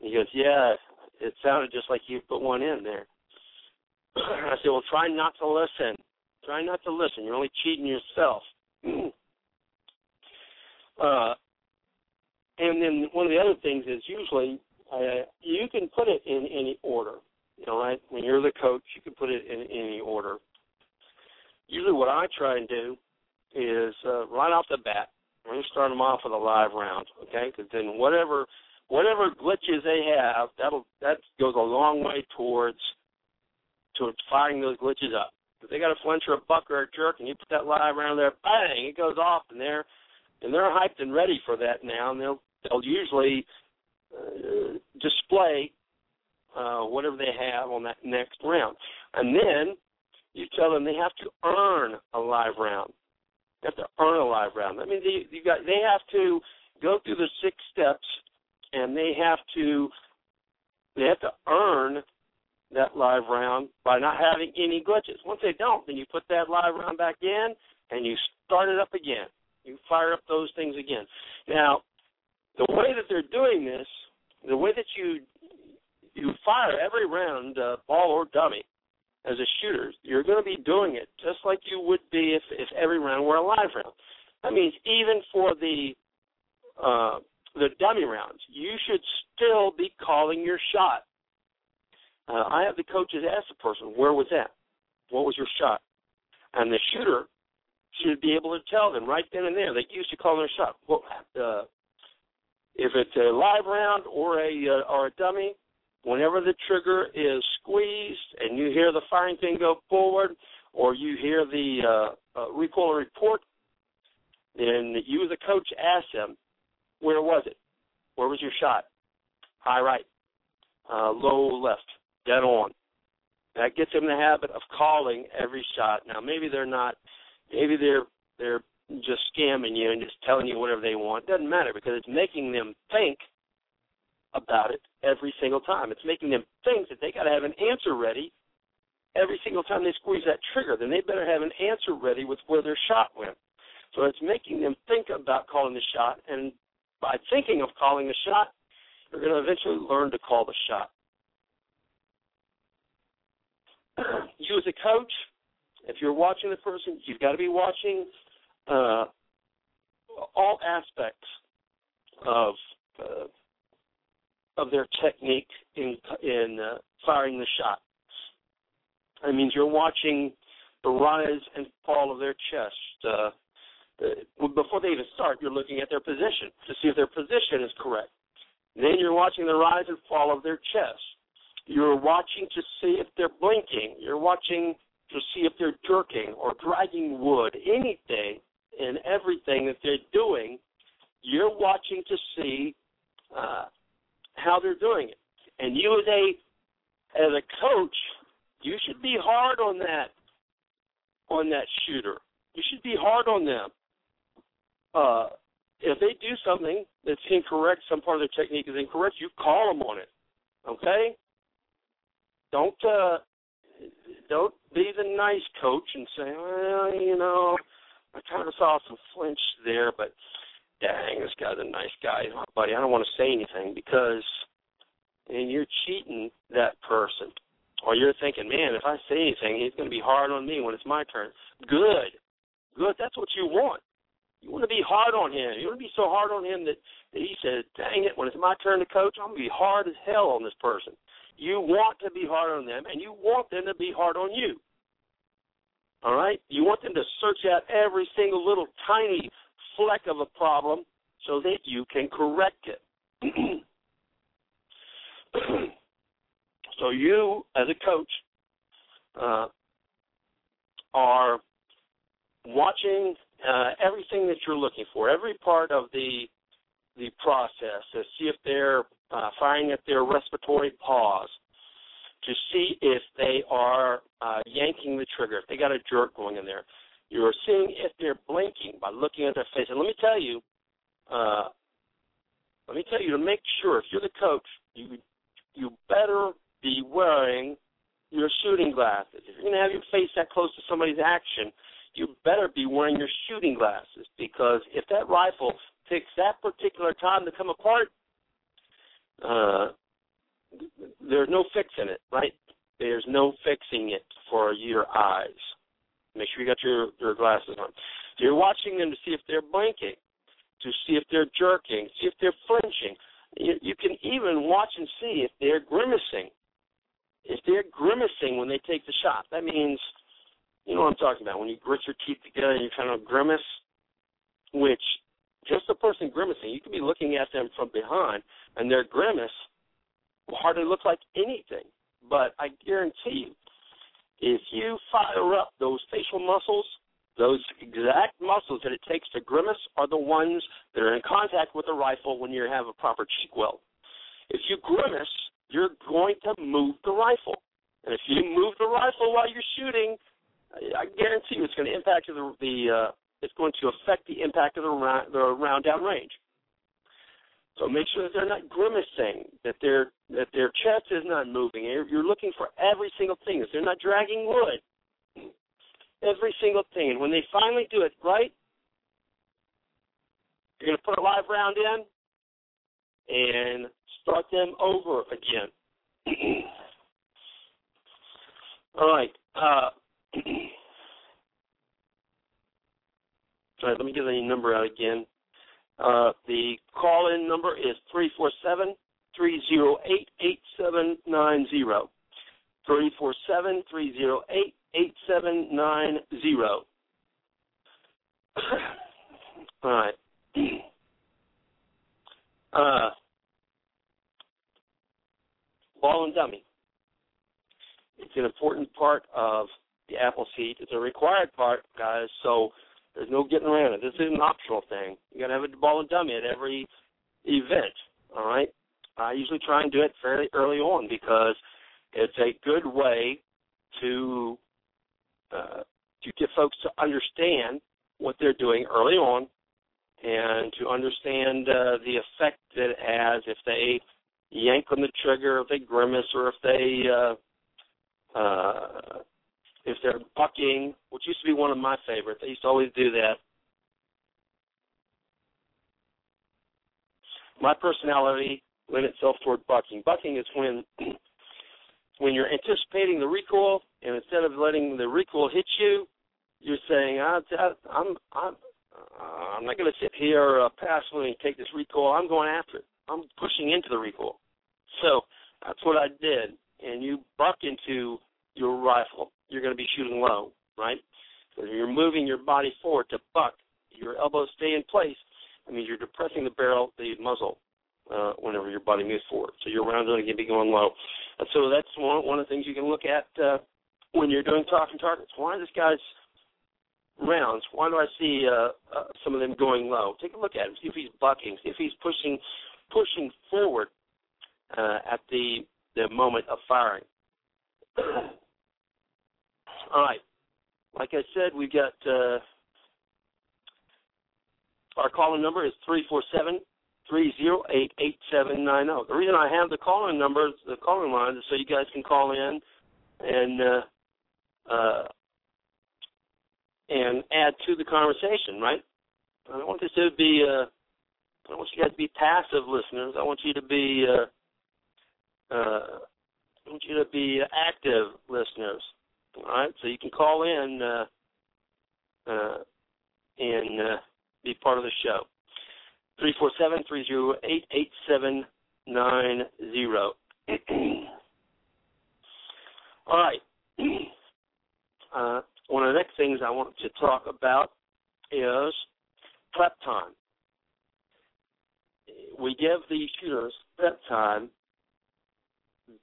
And he goes, yeah, it sounded just like you put one in there. And I say, well, try not to listen. Try not to listen. You're only cheating yourself. And then one of the other things is usually you can put it in any order. You know, right? When you're the coach, you can put it in any order. Usually what I try and do is right off the bat, we're going to start them off with a live round, okay? Because then whatever glitches they have, that goes a long way towards firing those glitches up. If they got a flinch or a buck or a jerk, and you put that live round there, bang, it goes off, and they're hyped and ready for that now, and they'll usually display whatever they have on that next round. And then you tell them they have to earn a live round. They have to earn a live round. I mean, they have to go through the 6 steps, and they have to earn that live round by not having any glitches. Once they don't, then you put that live round back in and you start it up again. You fire up those things again. Now, the way that they're doing this, the way that you fire every round, ball or dummy, as a shooter, you're going to be doing it just like you would be if every round were a live round. That means even for the dummy rounds, you should still be calling your shot. I have the coaches ask the person, where was that? What was your shot? And the shooter should be able to tell them right then and there. They used to call their shot. Well, if it's a live round or a dummy, whenever the trigger is squeezed and you hear the firing pin go forward or you hear the recoil report, then you as a coach ask them, where was it? Where was your shot? High right, low left. Dead on. That gets them in the habit of calling every shot. Now, maybe they're not. Maybe they're just scamming you and just telling you whatever they want. It doesn't matter because it's making them think about it every single time. It's making them think that they got to have an answer ready every single time they squeeze that trigger. Then they better have an answer ready with where their shot went. So it's making them think about calling the shot. And by thinking of calling the shot, they're going to eventually learn to call the shot. You as a coach, if you're watching the person, you've got to be watching all aspects of their technique in firing the shot. That means you're watching the rise and fall of their chest. Before they even start, you're looking at their position to see if their position is correct. Then you're watching the rise and fall of their chest. You're watching to see if they're blinking. You're watching to see if they're jerking or dragging wood, anything and everything that they're doing. You're watching to see how they're doing it. And you as a coach, you should be hard on that shooter. You should be hard on them. If they do something that's incorrect, some part of their technique is incorrect, you call them on it, okay? Don't be the nice coach and say, well, you know, I kind of saw some flinch there, but dang, this guy's a nice guy. He's my buddy. I don't want to say anything because and you're cheating that person. Or you're thinking, man, if I say anything, he's going to be hard on me when it's my turn. Good. That's what you want. You want to be hard on him. You want to be so hard on him that he says, dang it, when it's my turn to coach, I'm going to be hard as hell on this person. You want to be hard on them, and you want them to be hard on you. All right? You want them to search out every single little tiny fleck of a problem so that you can correct it. So you, as a coach, are watching everything that you're looking for, every part of the process, to see if they're firing at their respiratory pause, to see if they are yanking the trigger, if they got a jerk going in there. You're seeing if they're blinking by looking at their face. And let me tell you to make sure, if you're the coach, you better be wearing your shooting glasses. If you're going to have your face that close to somebody's action, you better be wearing your shooting glasses, because if that rifle takes that particular time to come apart, there's no fixing it, right? There's no fixing it for your eyes. Make sure you got your glasses on. So you're watching them to see if they're blinking, to see if they're jerking, see if they're flinching. You can even watch and see if they're grimacing. If they're grimacing when they take the shot, that means, you know what I'm talking about, when you grit your teeth together and you kind of grimace, which just the person grimacing, you can be looking at them from behind, and their grimace will hardly look like anything. But I guarantee you, if you fire up those facial muscles, those exact muscles that it takes to grimace are the ones that are in contact with the rifle when you have a proper cheek weld. If you grimace, you're going to move the rifle. And if you move the rifle while you're shooting, I guarantee you it's going to impact it's going to affect the impact of the round down range. So make sure that they're not grimacing, that their chest is not moving. You're looking for every single thing. If they're not dragging wood, every single thing. And when they finally do it right, you're going to put a live round in and start them over again. All right. All right, let me give the number out again. The call-in number is 347-308-8790. 347-308-8790. All right. Ball and Dummy. It's an important part of the Appleseed. It's a required part, guys, so there's no getting around it. This is an optional thing. You got to have a ball and dummy at every event, all right? I usually try and do it fairly early on because it's a good way to get folks to understand what they're doing early on and to understand the effect that it has if they yank on the trigger, if they grimace, or if they if they're bucking, which used to be one of my favorites. They used to always do that. My personality lends itself toward bucking. Bucking is when you're anticipating the recoil, and instead of letting the recoil hit you, you're saying, I'm not going to sit here passively and take this recoil. I'm going after it. I'm pushing into the recoil. So that's what I did. And you buck into your rifle. You're going to be shooting low, right? So you're moving your body forward to buck. Your elbows stay in place. That means you're depressing the barrel, the muzzle. whenever your body moves forward. So your rounds are going to be going low. And so that's one of the things you can look at when you're doing talking targets. Why are these guys rounds? Why do I see some of them going low? Take a look at him. See if he's bucking. See if he's pushing forward at the moment of firing. All right. Like I said, we've got our call-in number is 347-308-8790. The reason I have the call-in number, the call-in line, is so you guys can call in and add to the conversation, right? I don't want this to be I don't want you guys to be passive listeners. I want you to be active listeners. All right, so you can call in and be part of the show. 347-308-8790. All right. One of the next things I want to talk about is prep time. We give the shooters prep time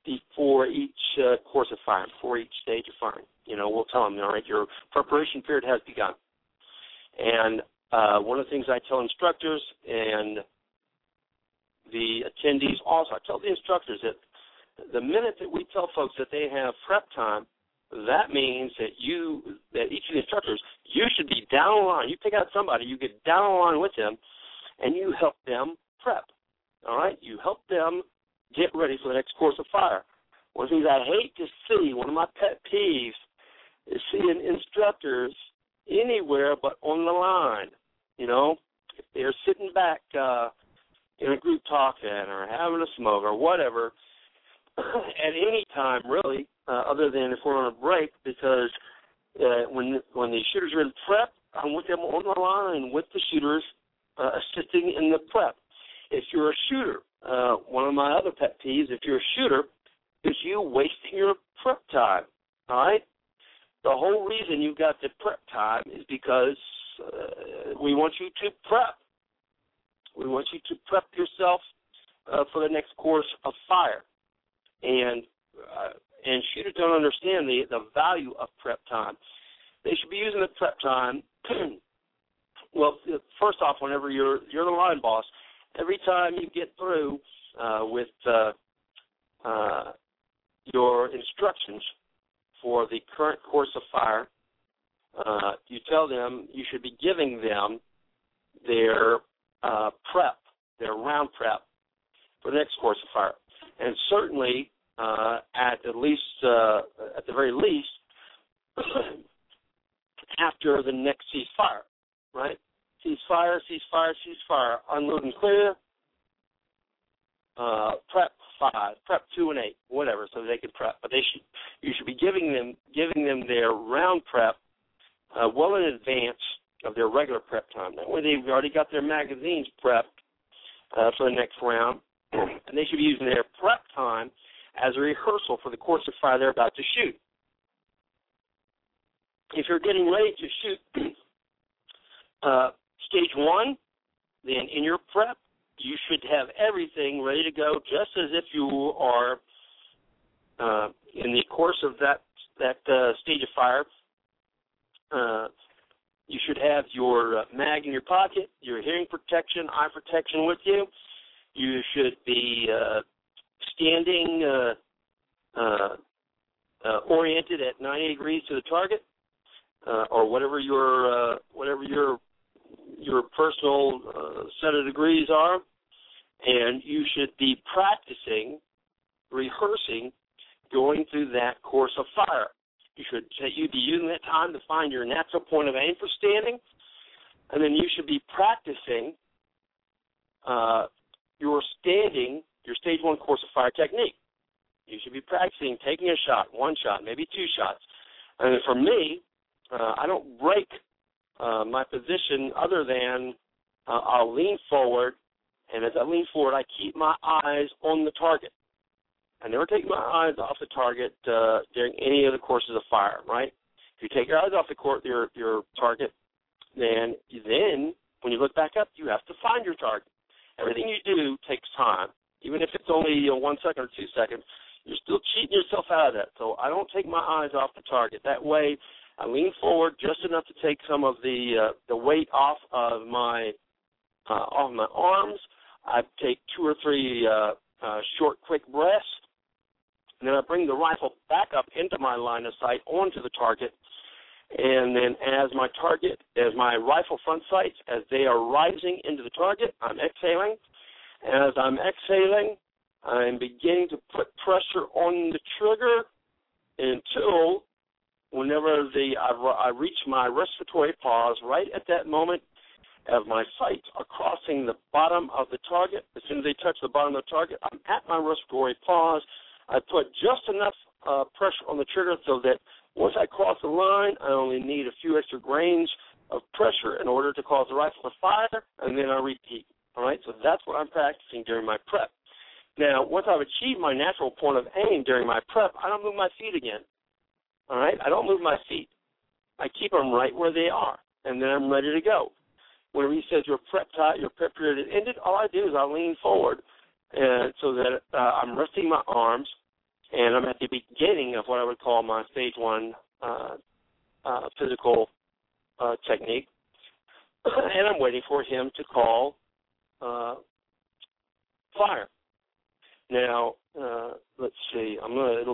before each course of firing, before each stage of firing. You know, we'll tell them, all right, your preparation period has begun. And one of the things I tell instructors and the attendees also, I tell the instructors that the minute that we tell folks that they have prep time, that means that each of the instructors, you should be down the line. You pick out somebody, you get down the line with them, and you help them prep. All right? You help them get ready for the next course of fire. One of the things I hate to see, one of my pet peeves, is seeing instructors anywhere but on the line. You know, if they're sitting back in a group talking or having a smoke or whatever, at any time really, other than if we're on a break, because when the shooters are in prep, I'm with them on the line with the shooters assisting in the prep. If you're a shooter, one of my other pet peeves, if you're a shooter, is you wasting your prep time, all right? The whole reason you've got the prep time is because we want you to prep. We want you to prep yourself for the next course of fire. And shooters don't understand the value of prep time. They should be using the prep time. Well, first off, whenever you're the line boss, every time you get through with your instructions for the current course of fire, you tell them you should be giving them their prep, their round prep for the next course of fire. And certainly, at the very least, after the next ceasefire, right? Ceasefire, ceasefire, ceasefire. Unload and clear. Prep 5, prep 2 and 8, whatever, so they can prep. But you should be giving them their round prep well in advance of their regular prep time. That way, they've already got their magazines prepped for the next round, and they should be using their prep time as a rehearsal for the course of fire they're about to shoot. If you're getting ready to shoot stage 1, then in your prep, you should have everything ready to go, just as if you are in the course of that stage of fire. You should have your mag in your pocket, your hearing protection, eye protection with you. You should be standing oriented at 90 degrees to the target, or whatever your personal set of degrees are, and you should be practicing, rehearsing, going through that course of fire. You'd be using that time to find your natural point of aim for standing, and then you should be practicing your stage 1 course of fire technique. You should be practicing taking a shot, one shot, maybe two shots. And for me, I don't break my position other than I'll lean forward, and as I lean forward, I keep my eyes on the target. I never take my eyes off the target during any of the courses of fire, right? If you take your eyes off your target, then when you look back up, you have to find your target. Everything you do takes time. Even if it's only 1 second or 2 seconds, you're still cheating yourself out of that. So I don't take my eyes off the target. That way I lean forward just enough to take some of the weight off of my arms. I take two or three short, quick breaths, and then I bring the rifle back up into my line of sight onto the target. And then as my rifle front sights, as they are rising into the target, I'm exhaling. As I'm exhaling, I'm beginning to put pressure on the trigger until whenever I reach my respiratory pause. Right at that moment, as my sights are crossing the bottom of the target, as soon as they touch the bottom of the target, I'm at my respiratory pause. I put just enough pressure on the trigger so that once I cross the line, I only need a few extra grains of pressure in order to cause the rifle to fire, and then I repeat. All right, so that's what I'm practicing during my prep. Now, once I've achieved my natural point of aim during my prep, I don't move my feet again. All right, I don't move my feet. I keep them right where they are, and then I'm ready to go. Whenever he says your prep period has ended, all I do is I lean forward so that I'm resting my arms, and I'm at the beginning of what I would call my stage one physical technique, and I'm waiting for him to call fire. Now, let's see. I'm going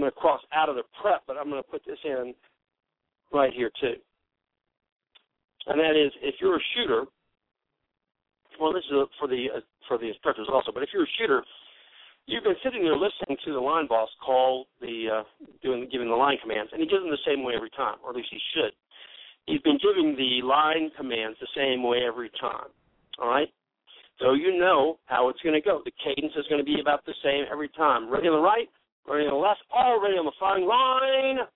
to cross out of the prep, but I'm going to put this in right here too. And that is, if you're a shooter, well, this is for the instructors also. But if you're a shooter, you've been sitting there listening to the line boss call giving the line commands, and he gives them the same way every time, or at least he should. He's been giving the line commands the same way every time, all right? So you know how it's going to go. The cadence is going to be about the same every time. Ready on the right, ready on the left, already on the firing line,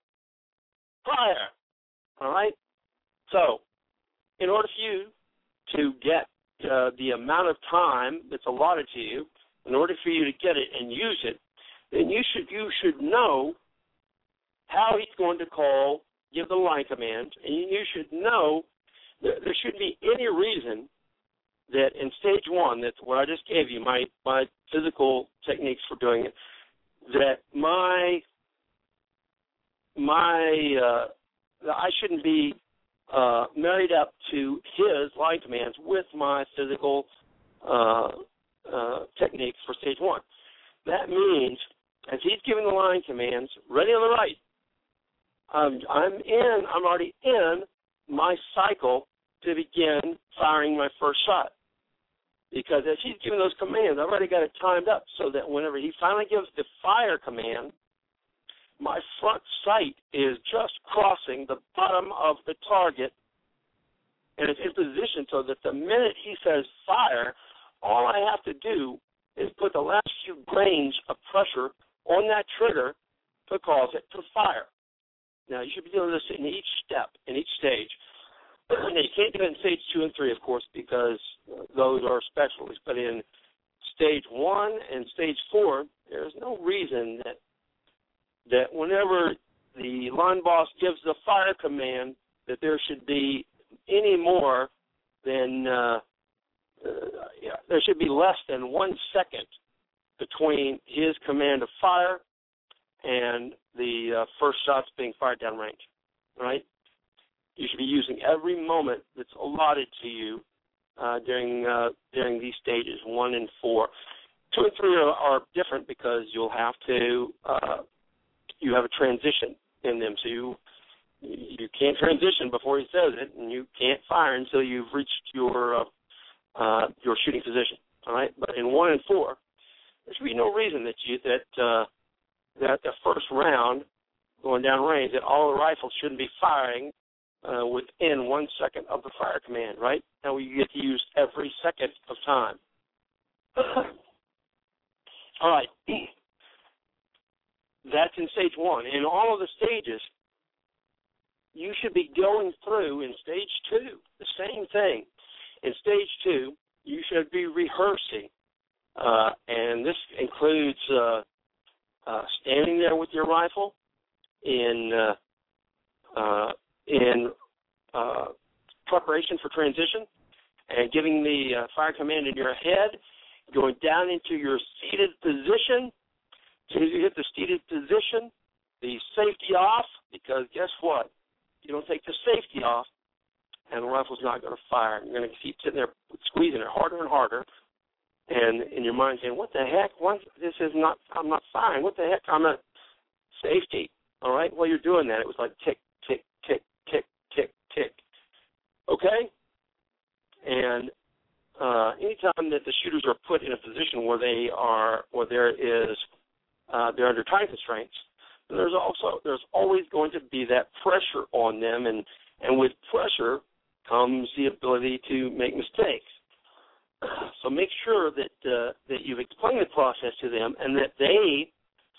fire, all right? So in order for you to get the amount of time that's allotted to you, in order for you to get it and use it, then you should know how he's going to call, give the line command, and you should know that there shouldn't be any reason that in stage one, that's what I just gave you, my physical techniques for doing it, that I shouldn't be married up to his line commands with my physical techniques for stage one. That means as he's giving the line commands, ready on the right, I'm already in my cycle to begin firing my first shot. Because as he's giving those commands, I've already got it timed up so that whenever he finally gives the fire command, my front sight is just crossing the bottom of the target and it's in position so that the minute he says fire, all I have to do is put the last few grains of pressure on that trigger to cause it to fire. Now, you should be doing this in each step, in each stage. Now, you can't do it in stage 2 and 3, of course, because those are specialties. But in stage 1 and stage 4, there's no reason that whenever the line boss gives the fire command that there should be any more than... there should be less than 1 second between his command of fire and the first shots being fired downrange, right? You should be using every moment that's allotted to you during these stages 1 and 4. 2 and 3 are different because you'll have to you have a transition in them, so you can't transition before he says it, and you can't fire until you've reached your shooting position, all right? But in 1 and 4, there should be no reason that the first round going down range, that all the rifles shouldn't be firing within 1 second of the fire command, right? Now we get to use every second of time. All right. That's in stage 1. In all of the stages, you should be going through in stage 2, the same thing. In stage 2, you should be rehearsing, and this includes standing there with your rifle in preparation for transition. and giving the fire command in your head, going down into your seated position. As soon as you hit the seated position, the safety off, because guess what? You don't take the safety off, and the rifle's not going to fire. You're going to keep sitting there squeezing it harder and harder, and in your mind saying, what the heck? I'm not firing. What the heck? I'm at safety. All right? While you're doing that, it was like tick, tick, tick, tick, tick, tick. Okay? And anytime that the shooters are put in a position where they're under time constraints, there's always going to be that pressure on them, and with pressure comes the ability to make mistakes. So make sure that you've explained the process to them and that they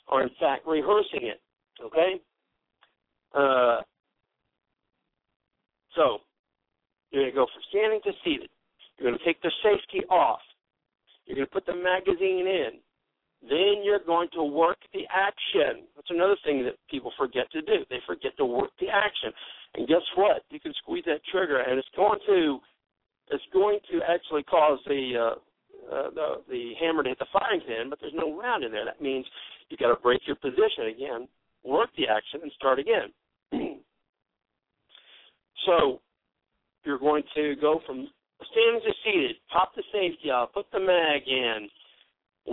are in fact rehearsing it. Okay. So you're going to go from standing to seated. You're going to take the safety off. You're going to put the magazine in. Then you're going to work the action. That's another thing that people forget to do. They forget to work the action. And guess what? You can squeeze that trigger, and it's going to actually cause the hammer to hit the firing pin, but there's no round in there. That means you've got to break your position again, work the action, and start again. So you're going to go from standing to seated, pop the safety off, put the mag in,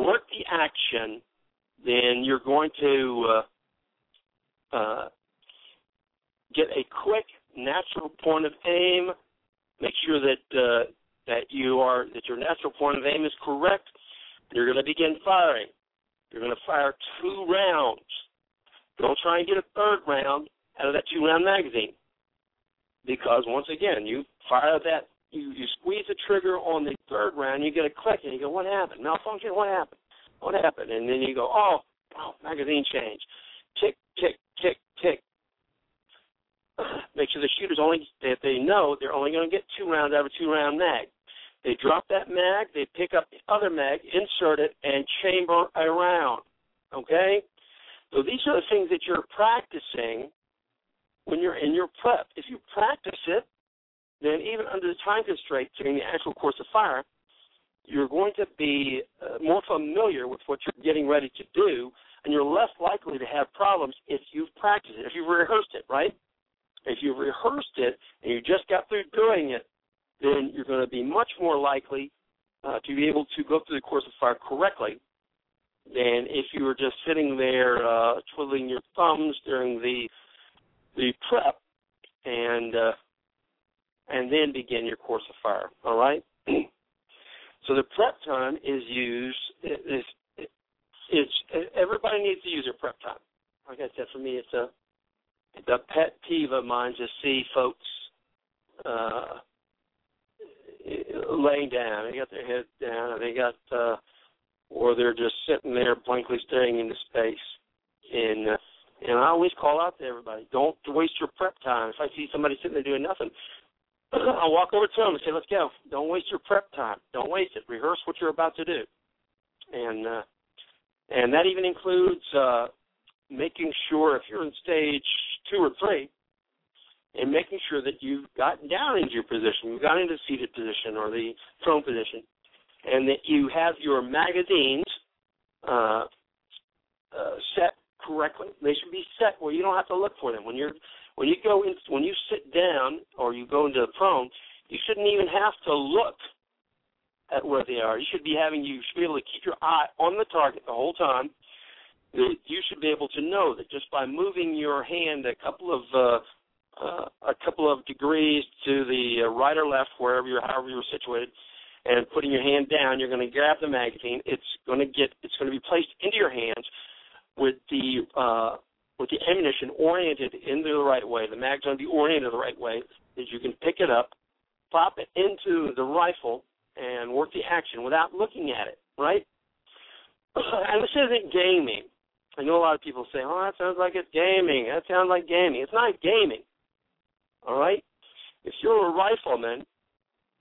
work the action, then you're going to get a quick, natural point of aim. Make sure that your natural point of aim is correct. You're going to begin firing. You're going to fire 2 rounds. Don't try and get a 3rd round out of that 2-round magazine, because once again, you fire that. You squeeze the trigger on the 3rd round, you get a click, and you go, what happened? Malfunction, what happened? What happened? And then you go, oh, magazine change. Tick, tick, tick, tick. Make sure the shooters only, if they know, they're only going to get 2 rounds out of a 2-round mag. They drop that mag, they pick up the other mag, insert it, and chamber a round. Okay? So these are the things that you're practicing when you're in your prep. If you practice it, then even under the time constraint during the actual course of fire, you're going to be more familiar with what you're getting ready to do, and you're less likely to have problems if you've practiced it, if you've rehearsed it, right? If you've rehearsed it and you just got through doing it, then you're going to be much more likely to be able to go through the course of fire correctly than if you were just sitting there twiddling your thumbs during the prep and then begin your course of fire, all right? So the prep time is used. Everybody needs to use their prep time. Like I said, for me, it's a pet peeve of mine to see folks laying down. They got their head down, or they're just sitting there blankly staring into space. And I always call out to everybody, don't waste your prep time. If I see somebody sitting there doing nothing, I'll walk over to them and say, let's go. Don't waste your prep time. Don't waste it. Rehearse what you're about to do. And that even includes making sure if you're in stage 2 or 3 and making sure that you've gotten down into your position, you've gotten into the seated position or the prone position, and that you have your magazines set correctly. They should be set where you don't have to look for them. When you sit down or you go into the prone, you shouldn't even have to look at where they are. You should be able to keep your eye on the target the whole time. You should be able to know that just by moving your hand a couple of degrees to the right or left, however you're situated, and putting your hand down, you're going to grab the magazine. It's going to be placed into your hands with the ammunition oriented in the right way. The mag's going to be oriented the right way, that you can pick it up, pop it into the rifle, and work the action without looking at it, right? And this isn't gaming. I know a lot of people say, that sounds like it's gaming. That sounds like gaming. It's not gaming, all right? If you're a rifleman,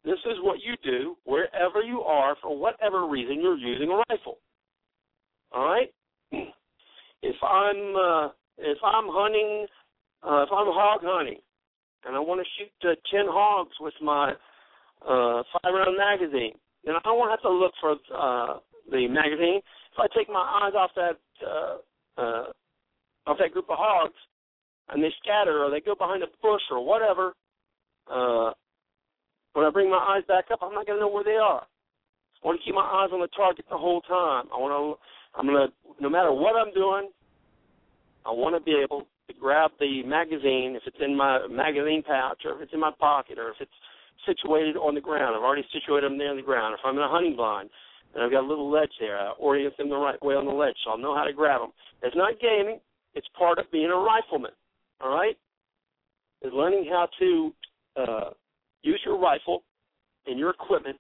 this is what you do wherever you are for whatever reason you're using a rifle, all right? If I'm hog hunting, and I want to shoot 10 hogs with my 5-round magazine. And I don't want to have to look for the magazine. If I take my eyes off that group of hogs, and they scatter, or they go behind a bush, or whatever, when I bring my eyes back up, I'm not going to know where they are. I want to keep my eyes on the target the whole time. No matter what I'm doing, I want to be able to grab the magazine if it's in my magazine pouch, or if it's in my pocket, or if it's situated on the ground. I've already situated them there on the ground. If I'm in a hunting blind and I've got a little ledge there, I orient them the right way on the ledge, so I'll know how to grab them. It's not gaming. It's part of being a rifleman, all right? It's learning how to use your rifle and your equipment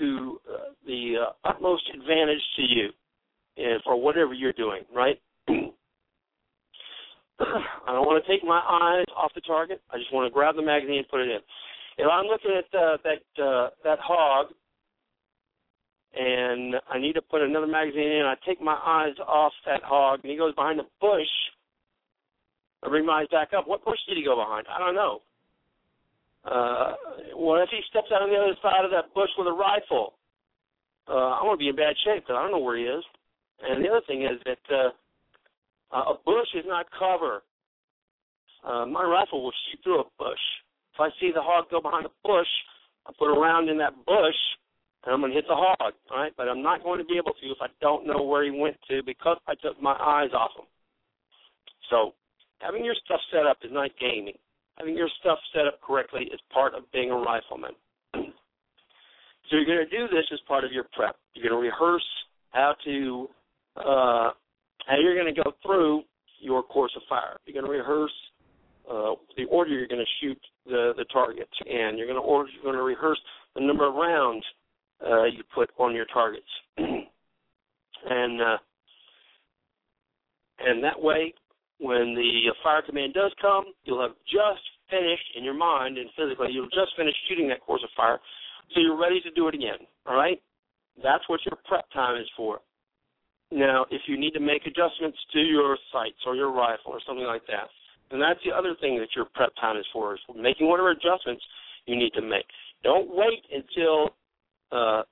to the utmost advantage to you and for whatever you're doing, right? I don't want to take my eyes off the target. I just want to grab the magazine and put it in. If I'm looking at that hog and I need to put another magazine in, I take my eyes off that hog and he goes behind the bush. I bring my eyes back up. What bush did he go behind? I don't know. What if he steps out on the other side of that bush with a rifle? I'm going to be in bad shape because I don't know where he is. And the other thing is that a bush is not cover. My rifle will shoot through a bush. If I see the hog go behind a bush, I put a round in that bush, and I'm going to hit the hog, all right? But I'm not going to be able to if I don't know where he went to because I took my eyes off him. So having your stuff set up is not gaming. Having your stuff set up correctly is part of being a rifleman. So you're going to do this as part of your prep. You're going to rehearse how you're going to go through your course of fire. You're going to rehearse the order you're going to shoot the target, and you're going to rehearse the number of rounds you put on your targets. And that way, when the fire command does come, you'll have just finished in your mind and physically, you'll just finish shooting that course of fire, so you're ready to do it again, all right? That's what your prep time is for. Now, if you need to make adjustments to your sights or your rifle or something like that, then that's the other thing that your prep time is for, is making whatever adjustments you need to make. Don't wait until the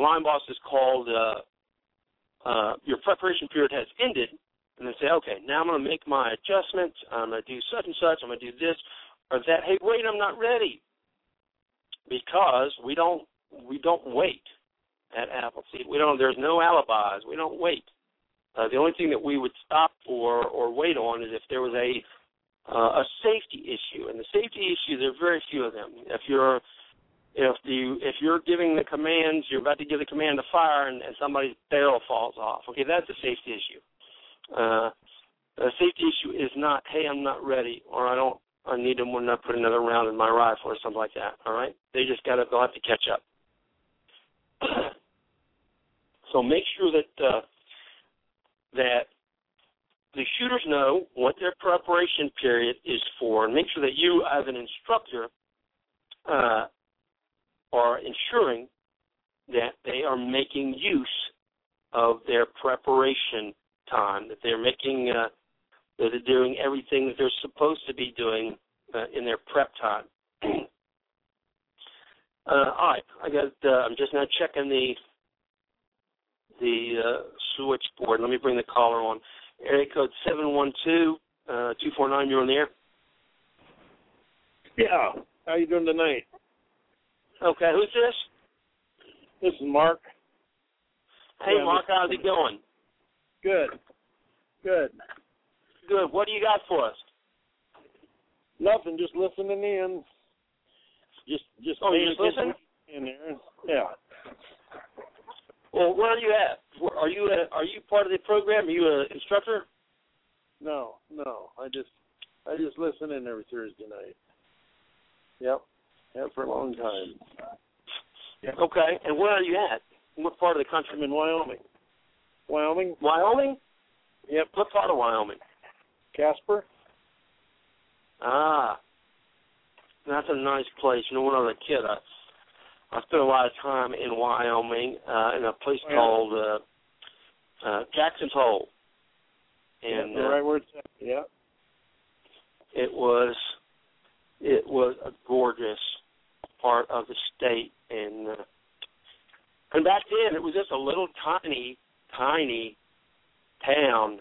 line boss is called, your preparation period has ended, and then say, okay, now I'm going to make my adjustments. I'm going to do such and such. I'm going to do this or that. Hey, wait, I'm not ready. Because we don't wait at Appleseed. There's no alibis. We don't wait. The only thing that we would stop for or wait on is if there was a safety issue. And the safety issue, there are very few of them. If you're giving the commands, you're about to give the command to fire, and somebody's barrel falls off. Okay, that's a safety issue. A safety issue is not, hey, I'm not ready, or I need to put another round in my rifle or something like that. All right, they'll have to catch up. So make sure that the shooters know what their preparation period is for, and make sure that you, as an instructor, are ensuring that they are making use of their preparation time, that they're making, that they're doing everything that they're supposed to be doing in their prep time. All right, I'm just now checking the switchboard. Let me bring the caller on. Area code 712 249. You're on the air. Yeah. How you doing tonight? Okay. Who's this? This is Mark. Hey, yeah, Mark. How's it going? Good. What do you got for us? Nothing. Just listening in. Just listening in there. Yeah. Well, where are you at? Are you part of the program? Are you an instructor? No. I just listen in every Thursday night. Yep, for a long time. Yep. Okay, and where are you at? What part of the country? I'm in Wyoming. Wyoming? Yep. What part of Wyoming? Casper. Ah, that's a nice place. You know, when I was a kid, I spent a lot of time in Wyoming in a place called Jackson's Hole. And that's the right word. Yeah. It was a gorgeous, part of the state. And back then, it was just a little tiny town.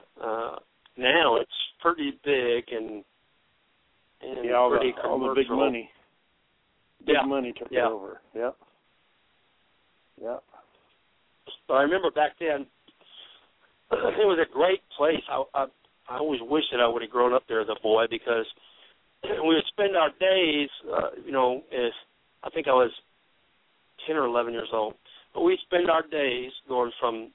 Now it's pretty big and yeah, pretty commercial. All the big money. Big money took it over. Yep. Yep. So I remember back then, it was a great place. I always wish that I would have grown up there as a boy, because we would spend our days, I think I was 10 or 11 years old, but we'd spend our days going from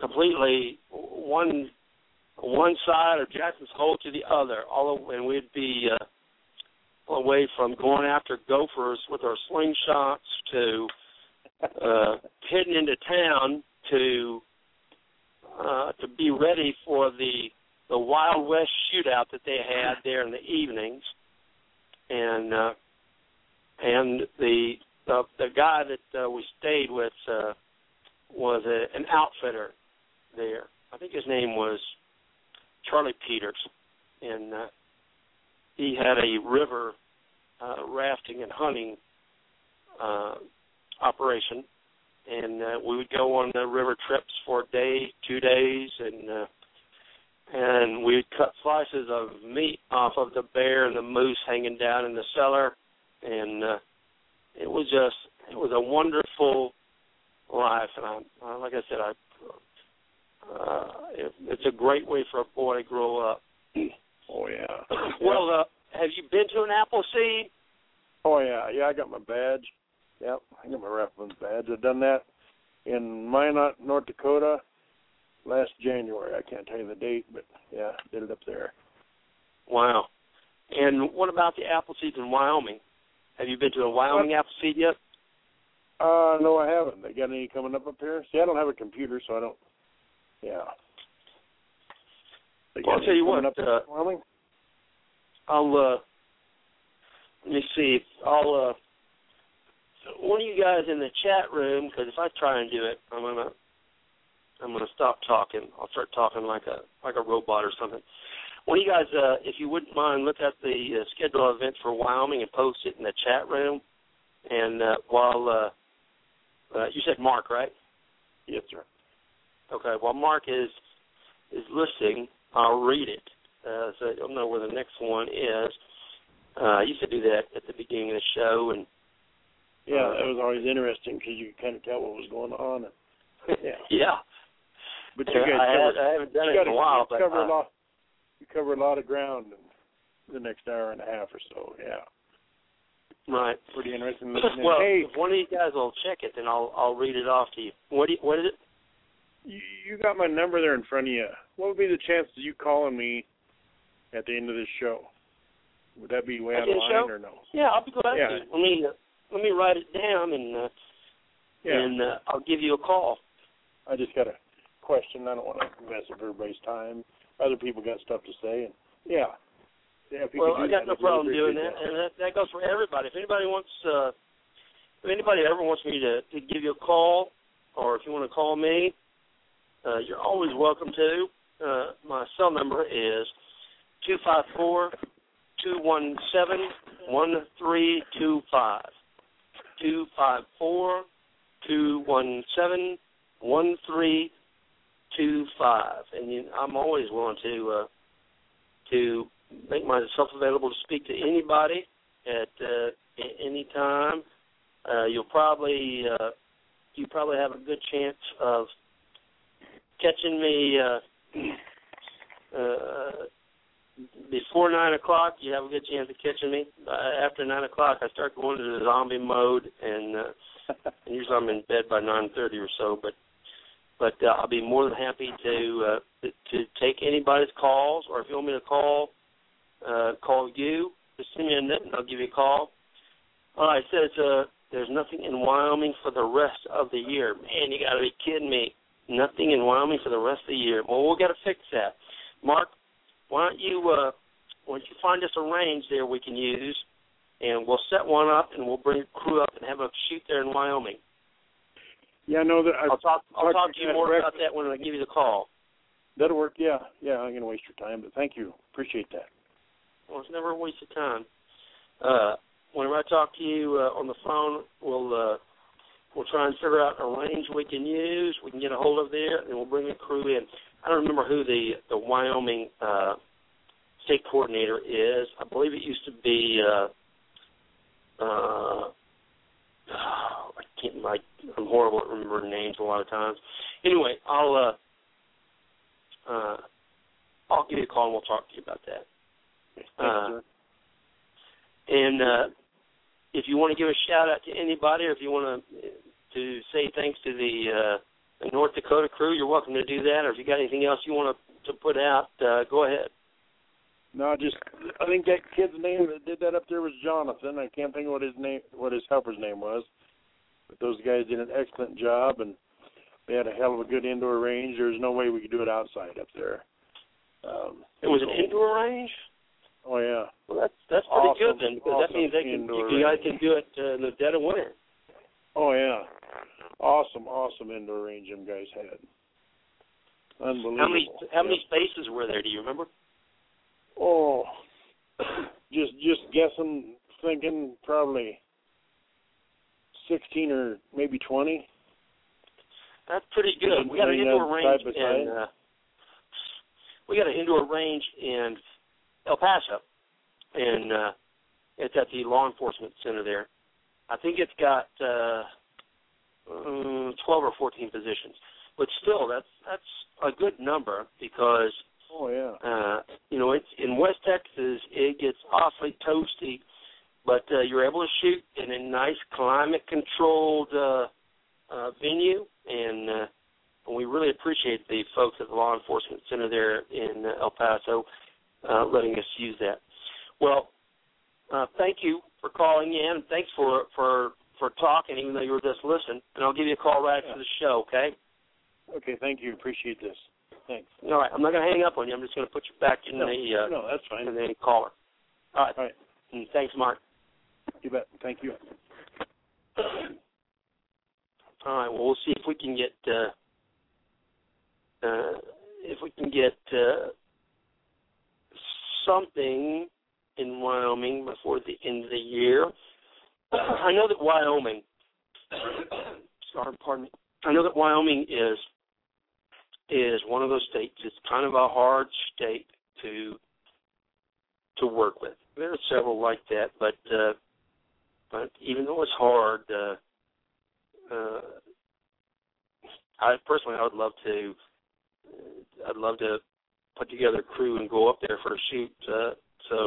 completely one side of Jackson's Hole to the other, and we'd be away from going after gophers with our slingshots to heading into town to be ready for the Wild West shootout that they had there in the evenings, and the guy that we stayed with was an outfitter there. I think his name was Charlie Peters, and he had a river rafting and hunting operation. And we would go on the river trips for a day, 2 days, and we would cut slices of meat off of the bear and the moose hanging down in the cellar, and it was a wonderful life. And I, like I said, it's a great way for a boy to grow up. Oh yeah. Well, have you been to an Appleseed? Oh yeah, I got my badge. Yep, I got my Rifleman's badge. I've done that in Minot, North Dakota, last January. I can't tell you the date, but, yeah, did it up there. Wow. And what about the Appleseeds in Wyoming? Have you been to a Wyoming Appleseed yet? No, I haven't. They got any coming up here? See, I don't have a computer, so I don't, yeah. Well, I'll tell you what, Wyoming? Let me see. One of you guys in the chat room, because if I try and do it, I'm gonna stop talking. I'll start talking like a robot or something. One of you guys, if you wouldn't mind, look at the schedule event for Wyoming and post it in the chat room. And while you said Mark, right? Yes, sir. Okay. While Mark is listening, I'll read it. So I don't know where the next one is. I used to do that at the beginning of the show . Yeah, that was always interesting because you could kind of tell what was going on. Yeah. But you guys I haven't done it in a while. But you cover a lot of ground in the next hour and a half or so, yeah. Right. Pretty interesting. Well, hey, if one of you guys will check it, then I'll read it off to you. What is it? You got my number there in front of you. What would be the chance of you calling me at the end of this show? Would that be way out of line or no? Yeah, I'll be glad to. Let me write it down, and I'll give you a call. I just got a question. I don't want to mess up everybody's time. Other people got stuff to say, and I got no problem doing that, and that goes for everybody. If anybody wants, if anybody ever wants me to give you a call, or if you want to call me, you're always welcome to. My cell number is 254-217-1325. 254-217-1325, and I'm always willing to make myself available to speak to anybody at any time. You probably have a good chance of catching me before 9 o'clock, you have a good chance of catching me. After 9 o'clock, I start going into the zombie mode, and usually I'm in bed by 9:30 or so. But I'll be more than happy to take anybody's calls, or if you want me to call you, just send me a note, and I'll give you a call. All right, it says there's nothing in Wyoming for the rest of the year. Man, you got to be kidding me. Nothing in Wyoming for the rest of the year. Well, we'll got to fix that. Mark, why don't you find us a range there we can use, and we'll set one up, and we'll bring a crew up and have a shoot there in Wyoming. Yeah, no, I'll talk to you more about that when I give you the call. That'll work, yeah. Yeah, I'm going to waste your time, but thank you. Appreciate that. Well, it's never a waste of time. whenever I talk to you on the phone, we'll try and figure out a range we can use. We can get a hold of there, and we'll bring a crew in. I don't remember who the Wyoming state coordinator is. I believe it used to be I'm horrible at remembering names a lot of times. Anyway, I'll give you a call and we'll talk to you about that. If you want to give a shout out to anybody, or if you want to say thanks to the North Dakota crew, you're welcome to do that. Or if you got anything else you want to put out, go ahead. No, I think that kid's name that did that up there was Jonathan. I can't think of what his helper's name was. But those guys did an excellent job, and they had a hell of a good indoor range. There's no way we could do it outside up there. It was an indoor range? Oh, yeah. Well, that's pretty awesome, good then, because awesome that means you guys can do it in the dead of winter. Oh, yeah. Awesome indoor range them guys had. Unbelievable. How many spaces were there, do you remember? Oh, just guessing, thinking probably 16 or maybe 20. That's pretty good. We got an indoor range in El Paso, and it's at the law enforcement center there. I think it's got 12 or 14 positions, but still, that's a good number because. Oh, yeah. It's in West Texas, it gets awfully toasty, but you're able to shoot in a nice climate-controlled venue, and we really appreciate the folks at the law enforcement center there in El Paso letting us use that. Well, thank you for calling in, and thanks for talking, even though you were just listening, and I'll give you a call right after the show, okay? Okay, thank you. Appreciate this. Thanks. All right. I'm not going to hang up on you. I'm just going to put you back in No, that's fine. In the caller. All right. All right. And thanks, Mark. You bet. Thank you. All right. Well, we'll see if we can get something in Wyoming before the end of the year. I know that Wyoming. Sorry, pardon me. I know that Wyoming is one of those states. It's kind of a hard state to work with. There are several like that, but even though it's hard, I would love to. I'd love to put together a crew and go up there for a shoot. So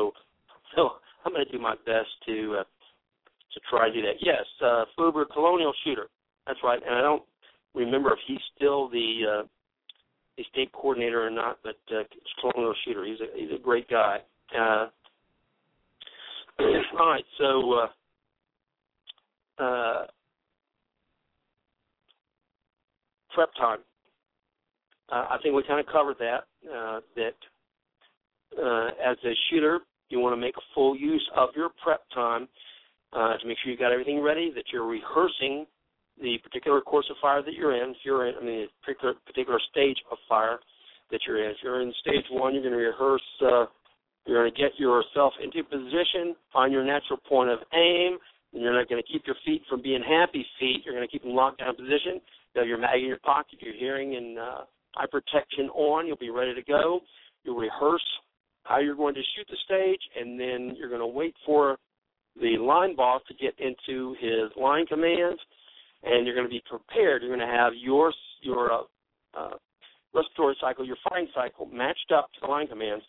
I'm going to do my best to try to do that. Yes, Fuber Colonial Shooter. That's right. And I don't remember if he's still the state coordinator or not, but Colonial Shooter, he's a great guy. All right, so prep time. I think we kind of covered that. As a shooter, you want to make full use of your prep time to make sure you've got everything ready, that you're rehearsing the particular course of fire that you're in, particular stage of fire that you're in. If you're in stage one, you're going to rehearse, you're going to get yourself into position, find your natural point of aim, and you're not going to keep your feet from being happy feet. You're going to keep them locked down in position. You have your mag in your pocket, your hearing and eye protection on, you'll be ready to go. You'll rehearse how you're going to shoot the stage, and then you're going to wait for the line boss to get into his line commands. And you're going to be prepared. You're going to have your respiratory cycle, your firing cycle, matched up to the line commands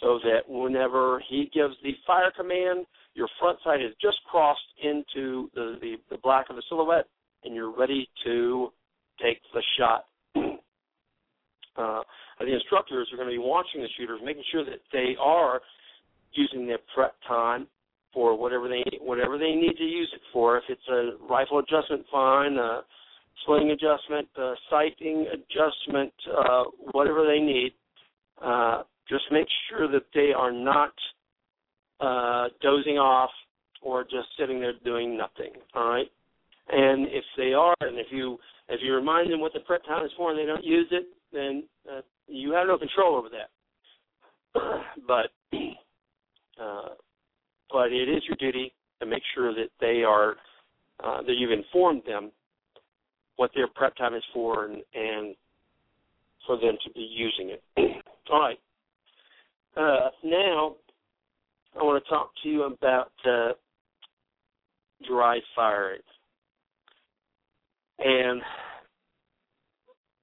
so that whenever he gives the fire command, your front sight is just crossed into the black of the silhouette, and you're ready to take the shot. The instructors are going to be watching the shooters, making sure that they are using their prep time for whatever they need to use it for. If it's a rifle adjustment, fine, a sling adjustment, a sighting adjustment, whatever they need, just make sure that they are not dozing off or just sitting there doing nothing, all right? And if they are, and if you remind them what the prep time is for and they don't use it, then you have no control over that. But it is your duty and make sure that they are that you've informed them what their prep time is for and for them to be using it. All right. Now I want to talk to you about dry firing. And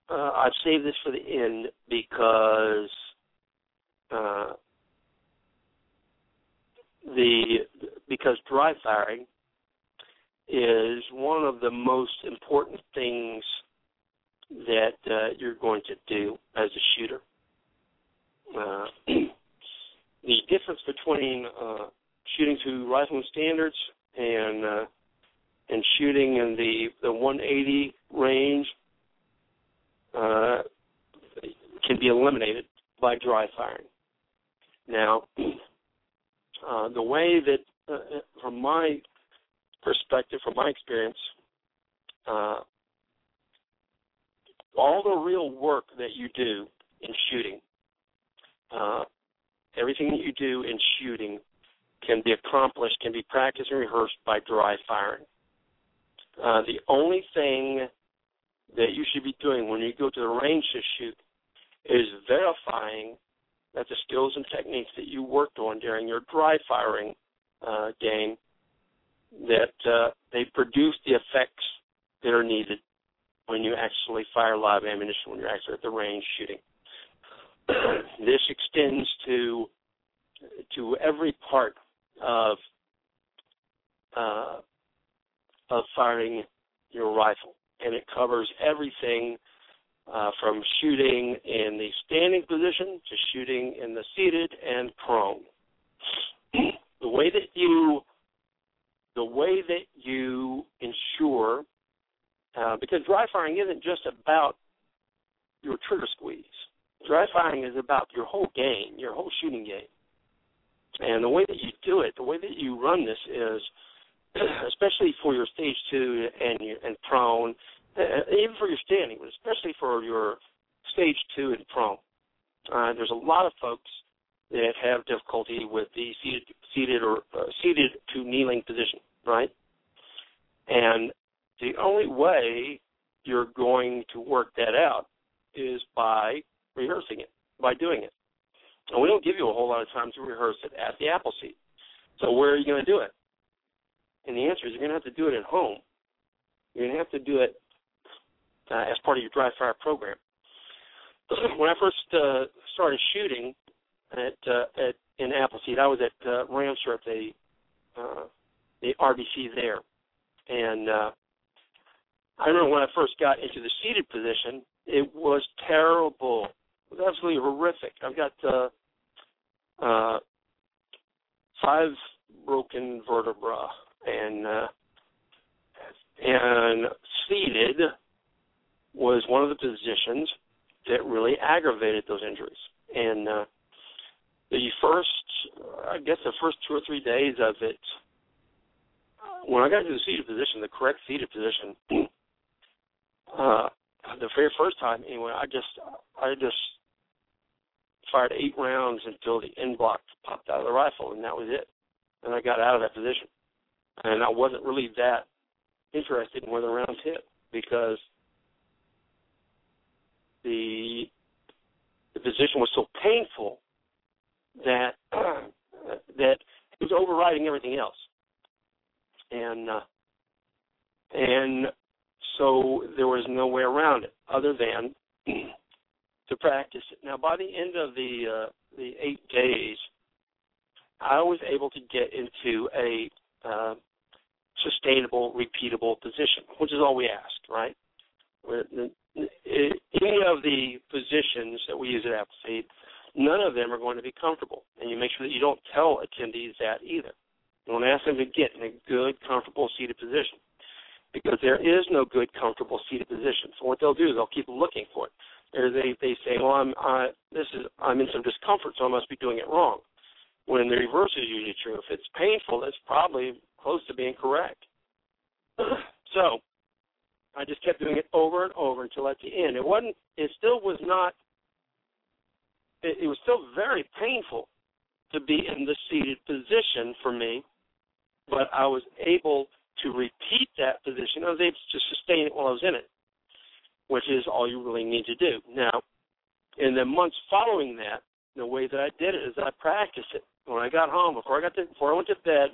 I've saved this for the end because dry firing is one of the most important things that you're going to do as a shooter. The difference between shooting to rifleman standards and shooting in the 180 range can be eliminated by dry firing. Now, the way that, from my perspective, from my experience, all the real work that you do in shooting, everything that you do in shooting can be accomplished, can be practiced and rehearsed by dry firing. The only thing that you should be doing when you go to the range to shoot is verifying that the skills and techniques that you worked on during your dry firing game, that they produce the effects that are needed when you actually fire live ammunition, when you're actually at the range shooting. This extends to every part of firing your rifle, and it covers everything from shooting in the standing position to shooting in the seated and prone. The way that you ensure, because dry firing isn't just about your trigger squeeze. Dry firing is about your whole game, your whole shooting game. And the way that you do it, the way that you run this is, especially for your stage two and prone, even for your standing, but especially for your stage two and prone. There's a lot of folks that have difficulty with the seated to kneeling position, right? And the only way you're going to work that out is by rehearsing it, by doing it. And we don't give you a whole lot of time to rehearse it at the Appleseed. So where are you going to do it? And the answer is you're going to have to do it at home. You're going to have to do it as part of your dry fire program. When I first started shooting in Appleseed, I was at Ramseur at the RBC there. And I remember when I first got into the seated position, it was terrible. It was absolutely horrific. I've got 5 broken vertebrae, and seated was one of the positions that really aggravated those injuries. And the first 2 or 3 days of it, when I got into the seated position, the correct seated position, the very first time, anyway, I just fired 8 rounds until the end block popped out of the rifle, and that was it. And I got out of that position. And I wasn't really that interested in where the rounds hit because the position was so painful that that it was overriding everything else. And so there was no way around it other than to practice it. Now, by the end of the 8 days, I was able to get into a sustainable, repeatable position, which is all we asked, right? Any of the positions that we use at Appleseed, none of them are going to be comfortable, and you make sure that you don't tell attendees that either. You don't ask them to get in a good, comfortable seated position, because there is no good, comfortable seated position. So what they'll do is they'll keep looking for it. They say, well, I'm in some discomfort, so I must be doing it wrong, when the reverse is usually true. If it's painful, that's probably close to being correct. So I just kept doing it over and over until at the end. It was still very painful to be in the seated position for me but I was able to repeat that position. I was able to sustain it while I was in it, which is all you really need to do. Now, in the months following that, the way that I did it is that I practiced it. When I got home, before I went to bed,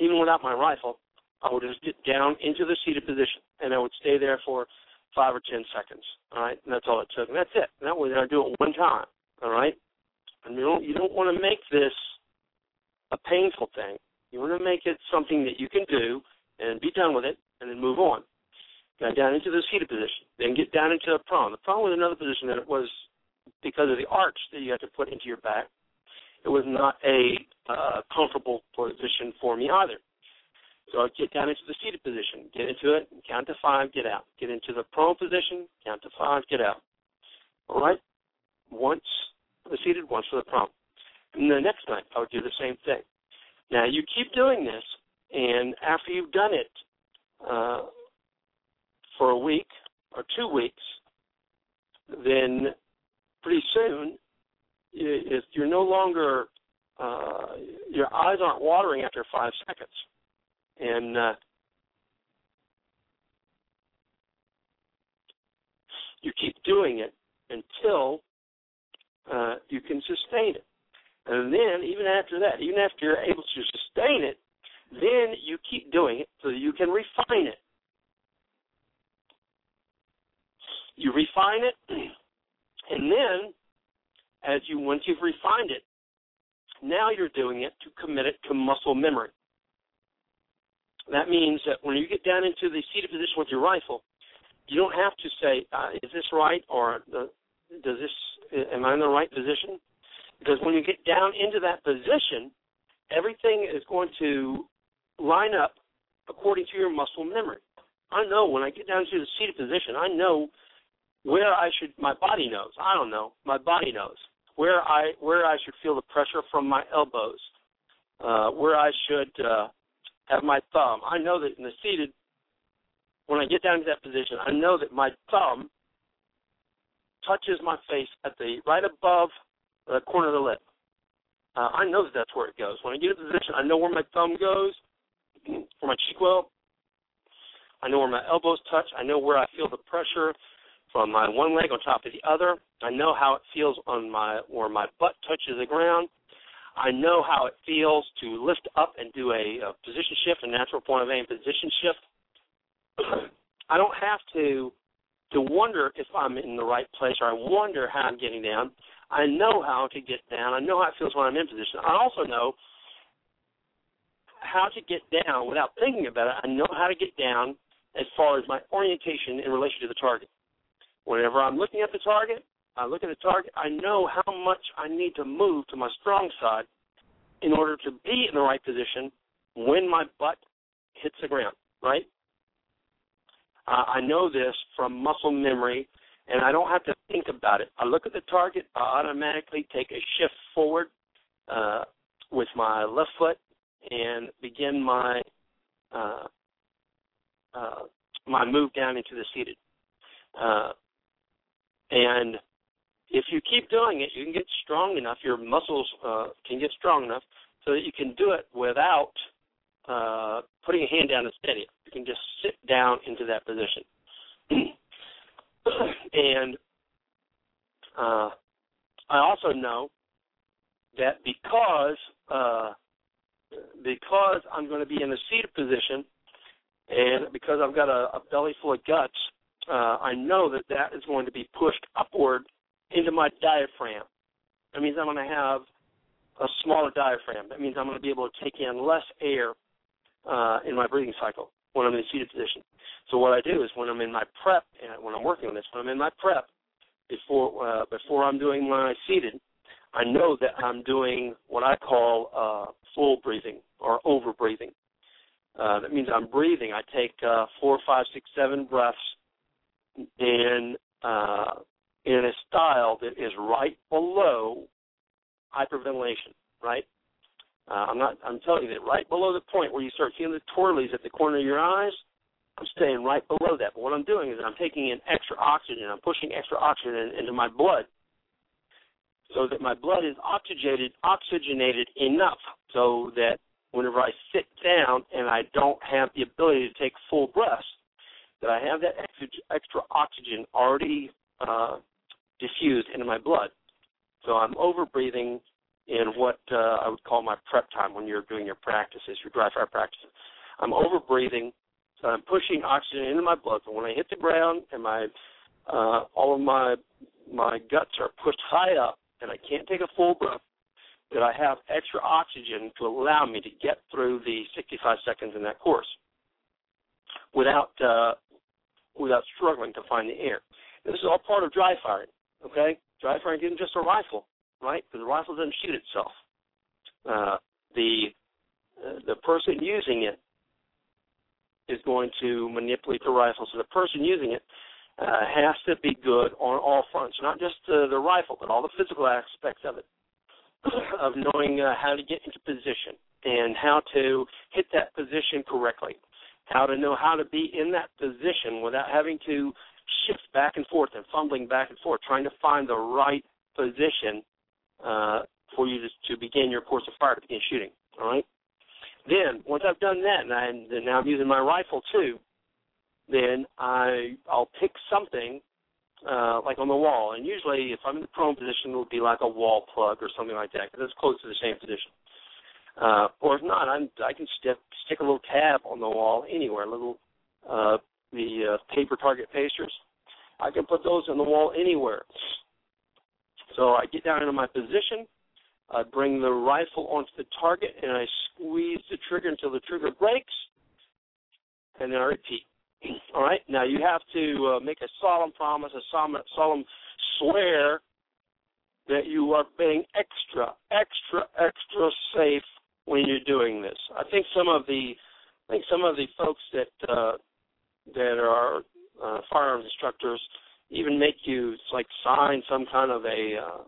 even without my rifle, I would just get down into the seated position, and I would stay there for 5 or 10 seconds, all right? And that's all it took, and that's it. And that way I do it one time, all right? And you don't want to make this a painful thing. You want to make it something that you can do and be done with it and then move on. Got down into the seated position, then get down into the prone. The prone was another position that it was because of the arch that you had to put into your back. It was not a comfortable position for me either. So I'd get down into the seated position, get into it, count to 5, get out. Get into the prone position, count to 5, get out. All right? Once for the seated, once for the prone. And the next night, I would do the same thing. Now, you keep doing this, and after you've done it for a week or 2 weeks, then pretty soon, if you're no longer, your eyes aren't watering after 5 seconds. And you keep doing it until you can sustain it. And then even after that, even after you're able to sustain it, then you keep doing it so that you can refine it. You refine it, and then once you've refined it, now you're doing it to commit it to muscle memory. That means that when you get down into the seated position with your rifle, you don't have to say, is this right, or am I in the right position? Because when you get down into that position, everything is going to line up according to your muscle memory. I know when I get down to the seated position, I know where I should, my body knows. I don't know. My body knows where I should feel the pressure from my elbows, where I should have my thumb. I know that in the seated, when I get down to that position, I know that my thumb touches my face at the right above the corner of the lip. I know that that's where it goes. When I get in position, I know where my thumb goes, for my cheek well. I know where my elbows touch. I know where I feel the pressure from my one leg on top of the other. I know how it feels where my butt touches the ground. I know how it feels to lift up and do a position shift, a natural point of aim position shift. I don't have to wonder if I'm in the right place or I wonder how I'm getting down. I know how to get down. I know how it feels when I'm in position. I also know how to get down without thinking about it. I know how to get down as far as my orientation in relation to the target. Whenever I'm looking at the target, I know how much I need to move to my strong side in order to be in the right position when my butt hits the ground, right? I know this from muscle memory, and I don't have to think about it. I look at the target. I automatically take a shift forward with my left foot and begin my my move down into the seated. And if you keep doing it, you can get strong enough. Your muscles can get strong enough so that you can do it without putting a hand down to steady it. You can just sit down into that position. And I also know that because I'm going to be in a seated position and because I've got a belly full of guts, I know that is going to be pushed upward into my diaphragm. That means I'm going to have a smaller diaphragm. That means I'm going to be able to take in less air in my breathing cycle when I'm in a seated position. So what I do is when I'm in my prep, and when I'm working on this, when I'm in my prep, before I'm doing my seated, I know that I'm doing what I call full breathing or over breathing. That means I'm breathing. I take 4, 5, 6, 7 breaths in a style that is right below hyperventilation, right? I'm telling you that right below the point where you start feeling the twirlies at the corner of your eyes, I'm staying right below that. But what I'm doing is I'm taking in extra oxygen. I'm pushing extra oxygen into my blood so that my blood is oxygenated enough so that whenever I sit down and I don't have the ability to take full breaths, that I have that extra oxygen already diffused into my blood. So I'm over-breathing in what I would call my prep time when you're doing your practices, your dry fire practices. I'm over-breathing, so I'm pushing oxygen into my blood. So when I hit the ground and my all of my guts are pushed high up and I can't take a full breath, that I have extra oxygen to allow me to get through the 65 seconds in that course without struggling to find the air. This is all part of dry firing, okay? Dry firing isn't just a rifle, right? Because the rifle doesn't shoot itself. The person using it is going to manipulate the rifle. So the person using it has to be good on all fronts, not just the rifle, but all the physical aspects of it, of knowing how to get into position and how to hit that position correctly, how to know how to be in that position without having to shift back and forth and fumbling back and forth, trying to find the right position for you to begin your course of fire, to begin shooting, all right? Then, once I've done that, and now I'm using my rifle too, then I'll pick something like on the wall. And usually, if I'm in the prone position, it would be like a wall plug or something like that, because it's close to the same position. Or if not, I can stick a little tab on the wall anywhere, the paper target pasters. I can put those on the wall anywhere. So I get down into my position. I bring the rifle onto the target, and I squeeze the trigger until the trigger breaks, and then I repeat. All right? Now, you have to make a solemn promise, a solemn swear that you are being extra safe when you're doing this. I think some of the folks that are firearms instructors even make you sign some kind of a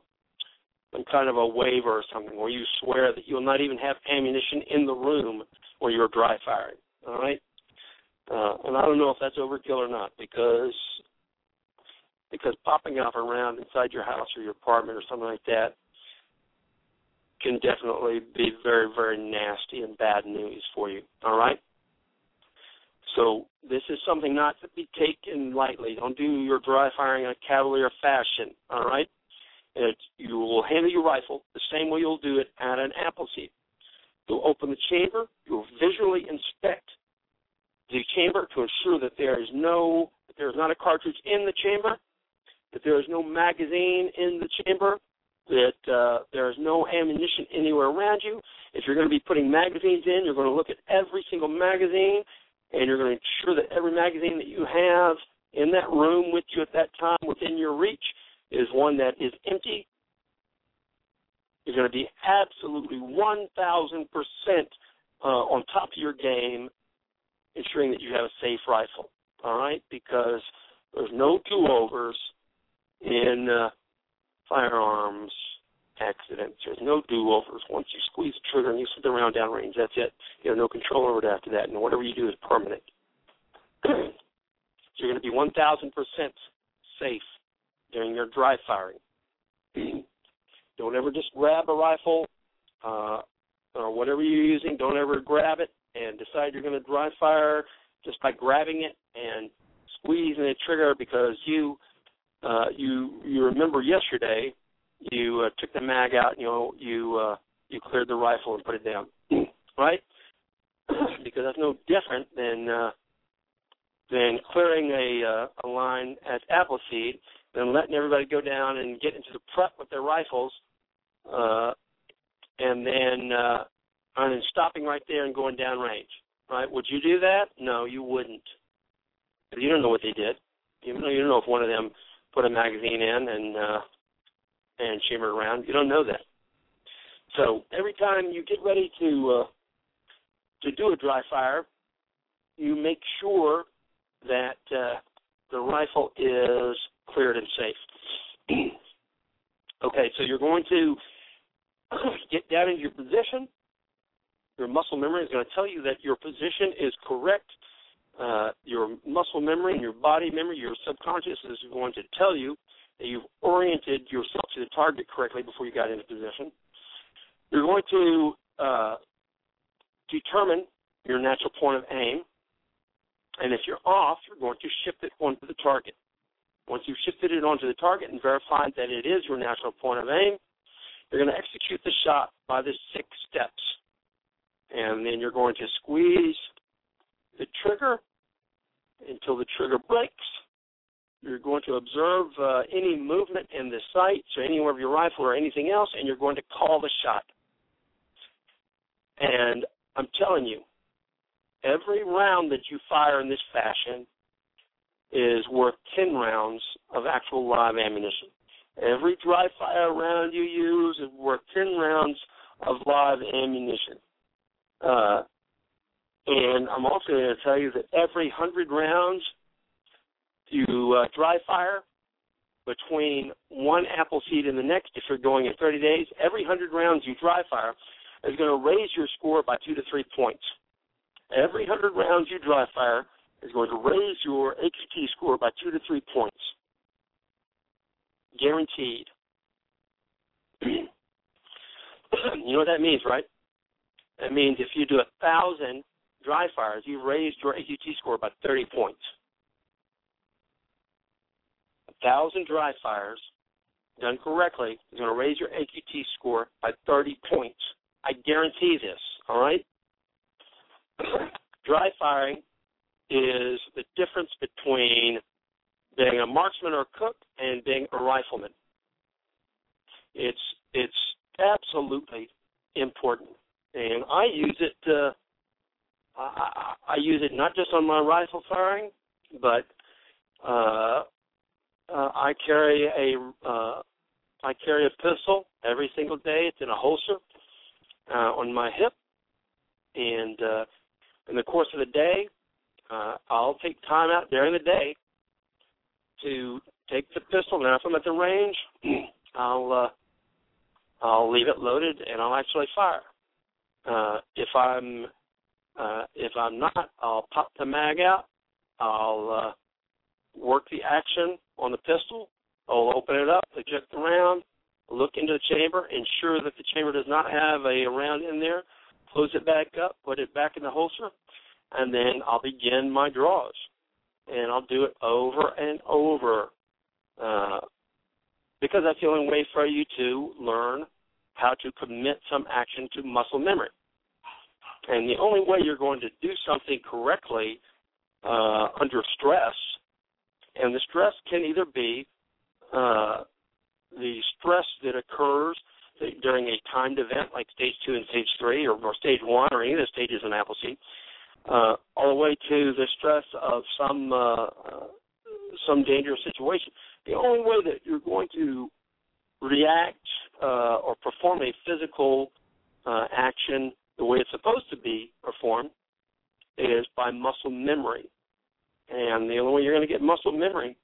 waiver or something where you swear that you'll not even have ammunition in the room when you're dry firing. All right, and I don't know if that's overkill or not, because popping off a round inside your house or your apartment or something like that can definitely be very, very nasty and bad news for you. All right. So this is something not to be taken lightly. Don't do your dry firing in a cavalier fashion, all right? You will handle your rifle the same way you'll do it at an Appleseed. You'll open the chamber. You'll visually inspect the chamber to ensure that there is not a cartridge in the chamber, that there is no magazine in the chamber, that there is no ammunition anywhere around you. If you're going to be putting magazines in, you're going to look at every single magazine, and you're going to ensure that every magazine that you have in that room with you at that time within your reach is one that is empty. You're going to be absolutely 1,000% on top of your game, ensuring that you have a safe rifle, all right? Because there's no do-overs in firearms accidents. There's no do-overs. Once you squeeze the trigger and you sit the round downrange, that's it. You have no control over it after that, and whatever you do is permanent. So you're going to be 1,000% safe during your dry firing. Don't ever just grab a rifle or whatever you're using. Don't ever grab it and decide you're going to dry fire just by grabbing it and squeezing the trigger because you remember yesterday you took the mag out, and you cleared the rifle and put it down, right? Because that's no different than clearing a line at Appleseed, than letting everybody go down and get into the prep with their rifles, and then stopping right there and going downrange, right? Would you do that? No, you wouldn't. You don't know what they did. You don't know if one of them put a magazine in and shimmer around. You don't know that. So every time you get ready to do a dry fire, you make sure that the rifle is cleared and safe. Okay, so you're going to get down into your position. Your muscle memory is going to tell you that your position is correct. Your muscle memory and your body memory, your subconscious is going to tell you that you've oriented yourself to the target correctly before you got into position. You're going to determine your natural point of aim, and if you're off, you're going to shift it onto the target. Once you've shifted it onto the target and verified that it is your natural point of aim, you're going to execute the shot by the 6 steps. And then you're going to squeeze the trigger until the trigger breaks. You're going to observe any movement in the sight, so anywhere of your rifle or anything else, and you're going to call the shot. And I'm telling you, every round that you fire in this fashion is worth 10 rounds of actual live ammunition. Every dry fire round you use is worth 10 rounds of live ammunition. And I'm also going to tell you that every 100 rounds you dry fire between one apple seed and the next, if you're going in 30 days, every 100 rounds you dry fire is going to raise your score by 2 to 3 points. Every 100 rounds you dry fire is going to raise your HT score by 2 to 3 points. Guaranteed. You know what that means, right? That means if you do 1,000 dry fires, you've raised your HT score by 30 points. 1,000 dry fires done correctly is going to raise your AQT score by 30 points. I guarantee this, all right? Dry firing is the difference between being a marksman or a cook and being a rifleman. It's absolutely important, and I use it. I use it not just on my rifle firing, but I carry a pistol every single day. It's in a holster on my hip, and in the course of the day, I'll take time out during the day to take the pistol. Now, if I'm at the range, I'll leave it loaded and I'll actually fire. If I'm not, I'll pop the mag out. I'll work the action on the pistol. I'll open it up, eject the round, look into the chamber, ensure that the chamber does not have a round in there, close it back up, put it back in the holster, and then I'll begin my draws. And I'll do it over and over because that's the only way for you to learn how to commit some action to muscle memory. And the only way you're going to do something correctly under stress, and the stress can either be the stress that occurs during a timed event like stage 2 and stage 3 or stage 1 or any of the stages in Appleseed, all the way to the stress of some dangerous situation. The only way that you're going to react or perform a physical action the way it's supposed to be performed is by muscle memory. And the only way you're going to get muscle memory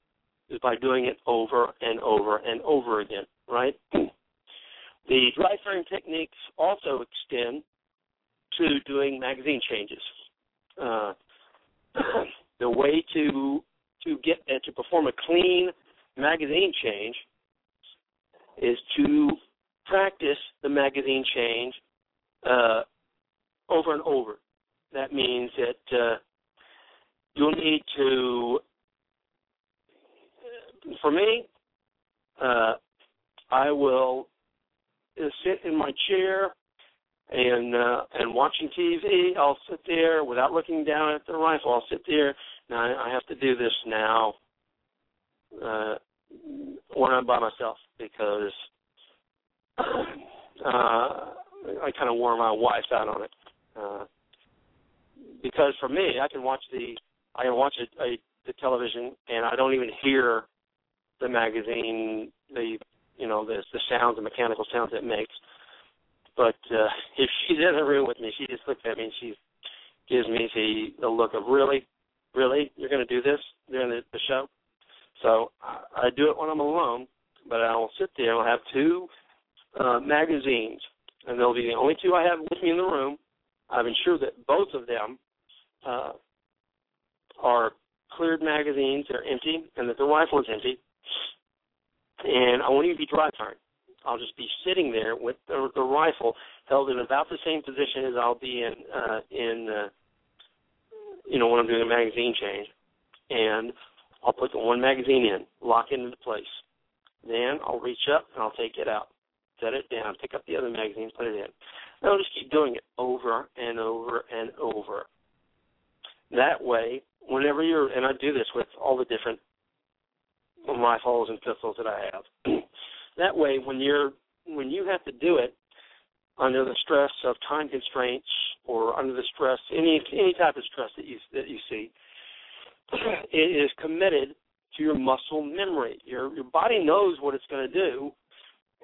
is by doing it over and over and over again, right? The dry firing techniques also extend to doing magazine changes. The way to get to perform a clean magazine change is to practice the magazine change over and over. That means that you'll need to, for me, I will sit in my chair and watching TV. I'll sit there without looking down at the rifle. I'll sit there. Now, I have to do this now when I'm by myself because I kind of wore my wife out on it. Because for me, I can watch the television, and I don't even hear the magazine, the sounds, the mechanical sounds it makes. But if she's in the room with me, she just looks at me and she gives me the look of, really, really, you're going to do this during the show? So I do it when I'm alone, but I will sit there and I'll have 2 magazines, and they'll be the only 2 I have with me in the room. I've ensured that both of them are cleared magazines, they're empty, and that the rifle is empty. and I won't even be dry firing. I'll just be sitting there with the rifle held in about the same position as I'll be in when I'm doing a magazine change. And I'll put the one magazine in, lock it into place. Then I'll reach up and I'll take it out, set it down, pick up the other magazine, put it in. And I'll just keep doing it over and over and over. That way, whenever you're, and I do this with all the different rifles and pistols that I have. That way, when you have to do it under the stress of time constraints or under the stress, any type of stress that you see, it is committed to your muscle memory. Your body knows what it's going to do,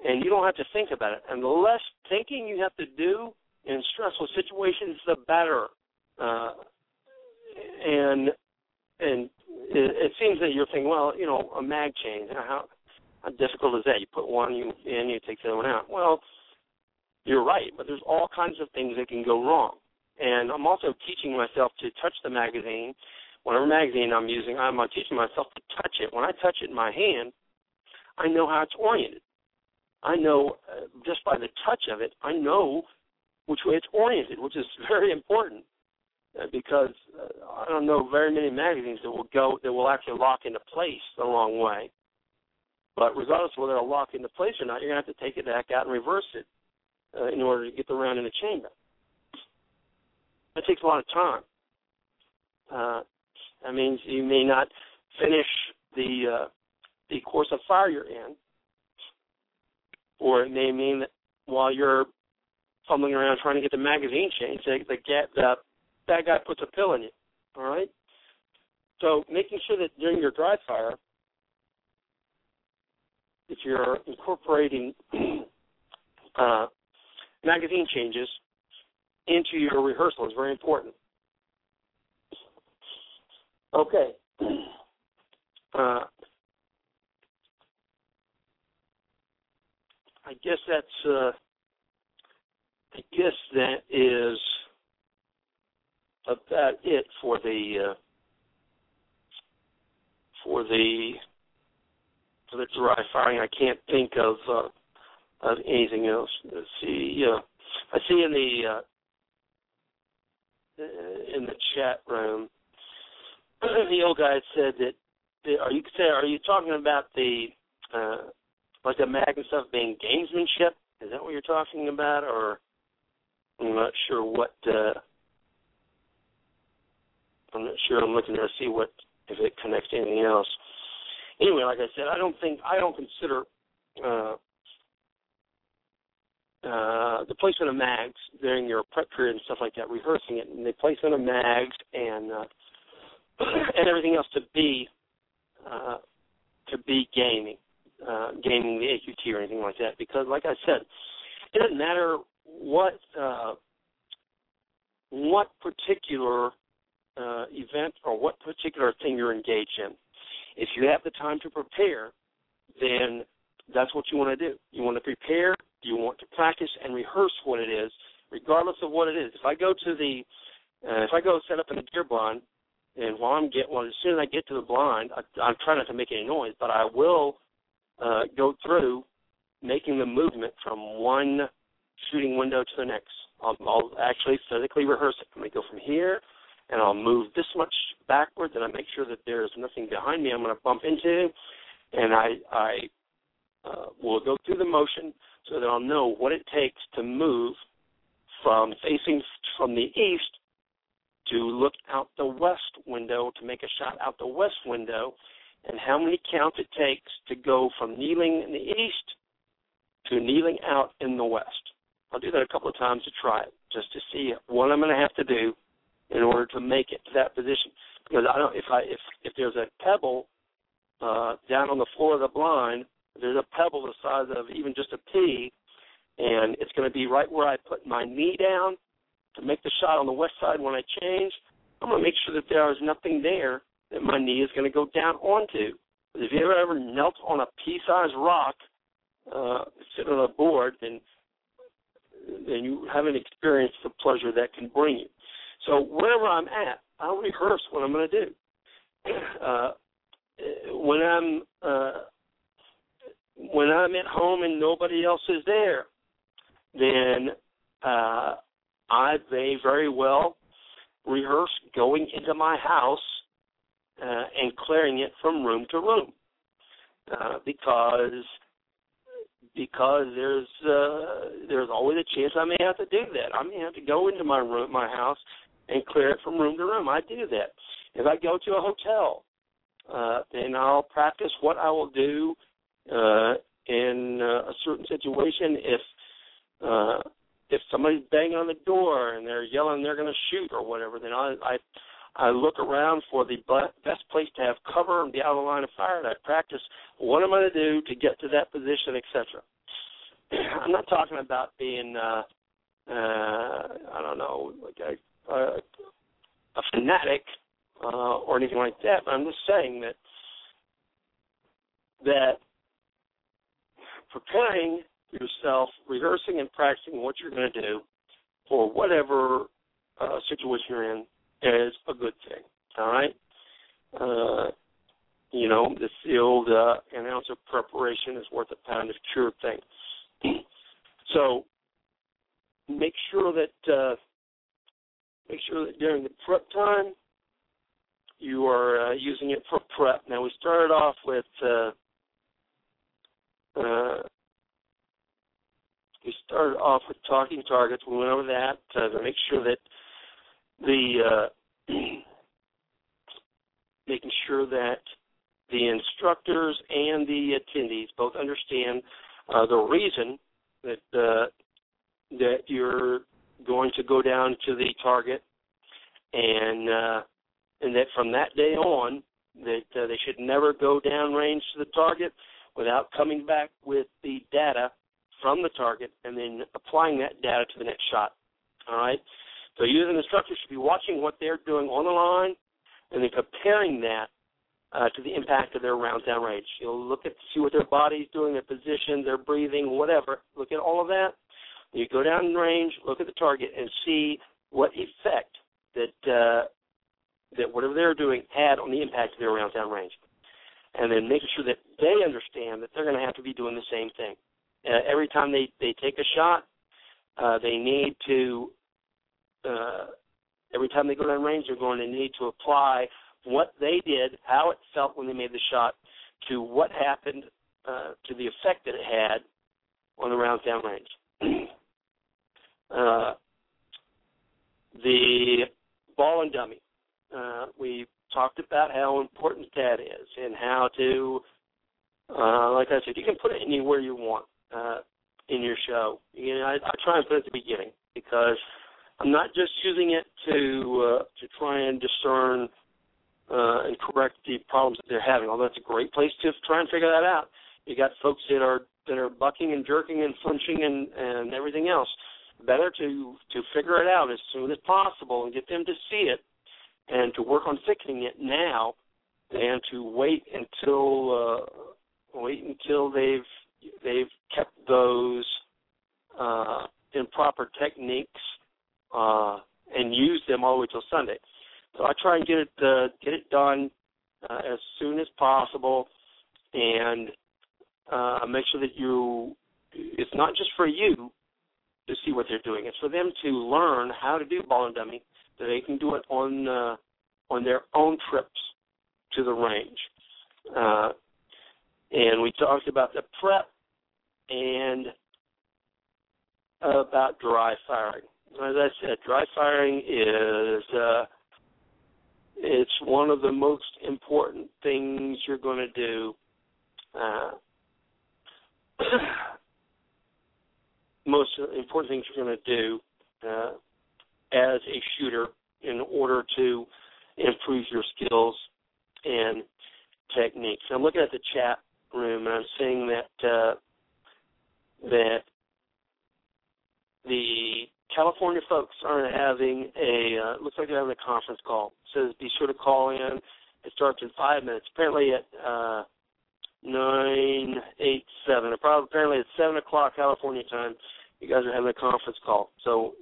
and you don't have to think about it. And the less thinking you have to do in stressful situations, the better. And it seems that you're thinking, well, a mag change, how difficult is that? You put one in, you take the other one out. Well, you're right, but there's all kinds of things that can go wrong. And I'm also teaching myself to touch the magazine. Whatever magazine I'm using, I'm teaching myself to touch it. When I touch it in my hand, I know how it's oriented. I know just by the touch of it, I know which way it's oriented, which is very important. Because I don't know very many magazines that will actually lock into place the wrong way. But regardless of whether it'll lock into place or not, you're going to have to take it back out and reverse it in order to get the round in the chamber. That takes a lot of time. That means you may not finish the course of fire you're in, or it may mean that while you're fumbling around trying to get the magazine changed, that guy puts a pill in you, all right? So making sure that during your dry fire that you're incorporating magazine changes into your rehearsal is very important. Okay. I guess that is about it for the dry firing. I can't think of anything else. Let's see. I see in the chat room, the old guy said that are you talking about the like the mag and stuff being gamesmanship? Is that what you're talking about? Or I'm not sure what. I'm not sure. I'm looking to see if it connects to anything else. Anyway, like I said, I don't consider the placement of mags during your prep period and stuff like that, rehearsing it, and the placement of mags and everything else to be gaming the AQT or anything like that. Because, like I said, it doesn't matter what particular event or what particular thing you're engaged in. If you have the time to prepare, then that's what you want to do. You want to prepare, you want to practice and rehearse what it is, regardless of what it is. If I go to the, set up in the deer blind, and as soon as I get to the blind, I'm trying not to make any noise, but I will go through making the movement from one shooting window to the next. I'll actually physically rehearse it. I'm going to go from here, and I'll move this much backward, and I make sure that there's nothing behind me I'm going to bump into, and I will go through the motion so that I'll know what it takes to move from facing from the east to look out the west window, to make a shot out the west window, and how many counts it takes to go from kneeling in the east to kneeling out in the west. I'll do that a couple of times to try it, just to see what I'm going to have to do in order to make it to that position, because if there's a pebble down on the floor of the blind, there's a pebble the size of even just a pea, and it's going to be right where I put my knee down to make the shot on the west side when I change. I'm going to make sure that there is nothing there that my knee is going to go down onto. If you ever knelt on a pea-sized rock sitting on a board, then you haven't experienced the pleasure that can bring you. So wherever I'm at, I'll rehearse what I'm going to do. When I'm when I'm at home and nobody else is there, then I may very well rehearse going into my house and clearing it from room to room because there's always a chance I may have to do that. I may have to go into my room, my house, and clear it from room to room. I do that. If I go to a hotel, then I'll practice what I will do in a certain situation if somebody's banging on the door and they're yelling they're going to shoot or whatever, then I look around for the best place to have cover and be out of the line of fire, and I practice what I'm going to do to get to that position, etc. I'm not talking about being, I don't know, like a fanatic or anything like that, but I'm just saying that preparing yourself, rehearsing and practicing what you're going to do for whatever situation you're in is a good thing, all right? You know, this old an ounce of preparation is worth a pound of cure thing. So make sure that during the prep time you are using it for prep. Now, we started off with talking targets. We went over that to make sure that making sure that the instructors and the attendees both understand the reason that you're going to go down to the target, and that from that day on that they should never go downrange to the target without coming back with the data from the target and then applying that data to the next shot. All right? So you as an instructor should be watching what they're doing on the line and then comparing that to the impact of their rounds downrange. You'll look at see what their body's doing, their position, their breathing, whatever. Look at all of that. You go downrange, look at the target, and see what effect that whatever they're doing had on the impact of their rounds downrange. And then making sure that they understand that they're going to have to be doing the same thing. Every time they take a shot, they need to, every time they go down range, they're going to need to apply what they did, how it felt when they made the shot, to what happened, to the effect that it had on the round down range. The ball and dummy. We talked about how important that is and how to, like I said, you can put it anywhere you want in your show. You know, I try and put it at the beginning because I'm not just using it to try and discern and correct the problems that they're having, although it's a great place to try and figure that out. You got folks that are bucking and jerking and flinching and everything else. Better to figure it out as soon as possible and get them to see it and to work on fixing it now than to wait until they've kept those improper techniques and use them all the way till Sunday. So I try and get it done as soon as possible, and make sure that it's not just for you to see what they're doing. It's for them to learn how to do ball and dummy, so they can do it on their own trips to the range. And we talked about the prep and about dry firing. As I said, dry firing is it's one of the most important things you're going to do. Most important things you're going to do as a shooter in order to improve your skills and techniques. I'm looking at the chat room and I'm seeing that the California folks are having looks like they're having a conference call. It says be sure to call in. It starts in 5 minutes. Apparently at 9:87. Apparently at 7:00 California time, you guys are having a conference call. So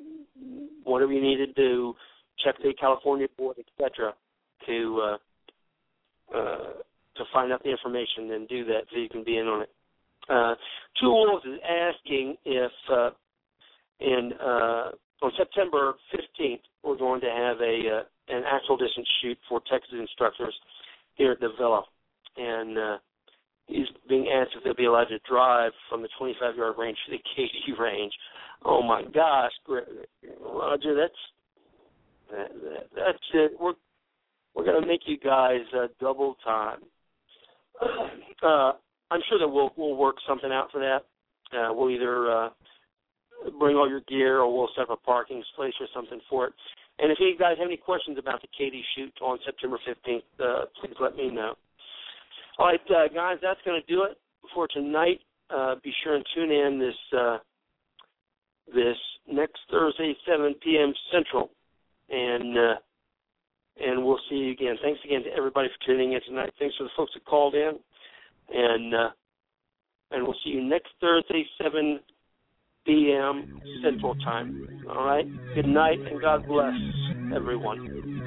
whatever you need to do, check the California board, etc., to find out the information and do that so you can be in on it. Tools is asking if on September 15th we're going to have an actual distance shoot for Texas instructors here at the Villa, and he's being asked if they'll be allowed to drive from the 25-yard range to the KD range. Oh, my gosh, Roger, that's it. We're going to make you guys double time. I'm sure that we'll work something out for that. We'll either bring all your gear or we'll set up a parking space or something for it. And if you guys have any questions about the KD shoot on September 15th, please let me know. All right, guys, that's going to do it for tonight. Be sure and tune in this next Thursday, 7 p.m. Central, and we'll see you again. Thanks again to everybody for tuning in tonight. Thanks for the folks that called in, and we'll see you next Thursday, 7 p.m. Central Time. All right, good night, and God bless everyone.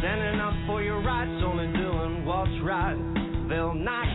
Standing up for your rights, only doing what's right. They'll not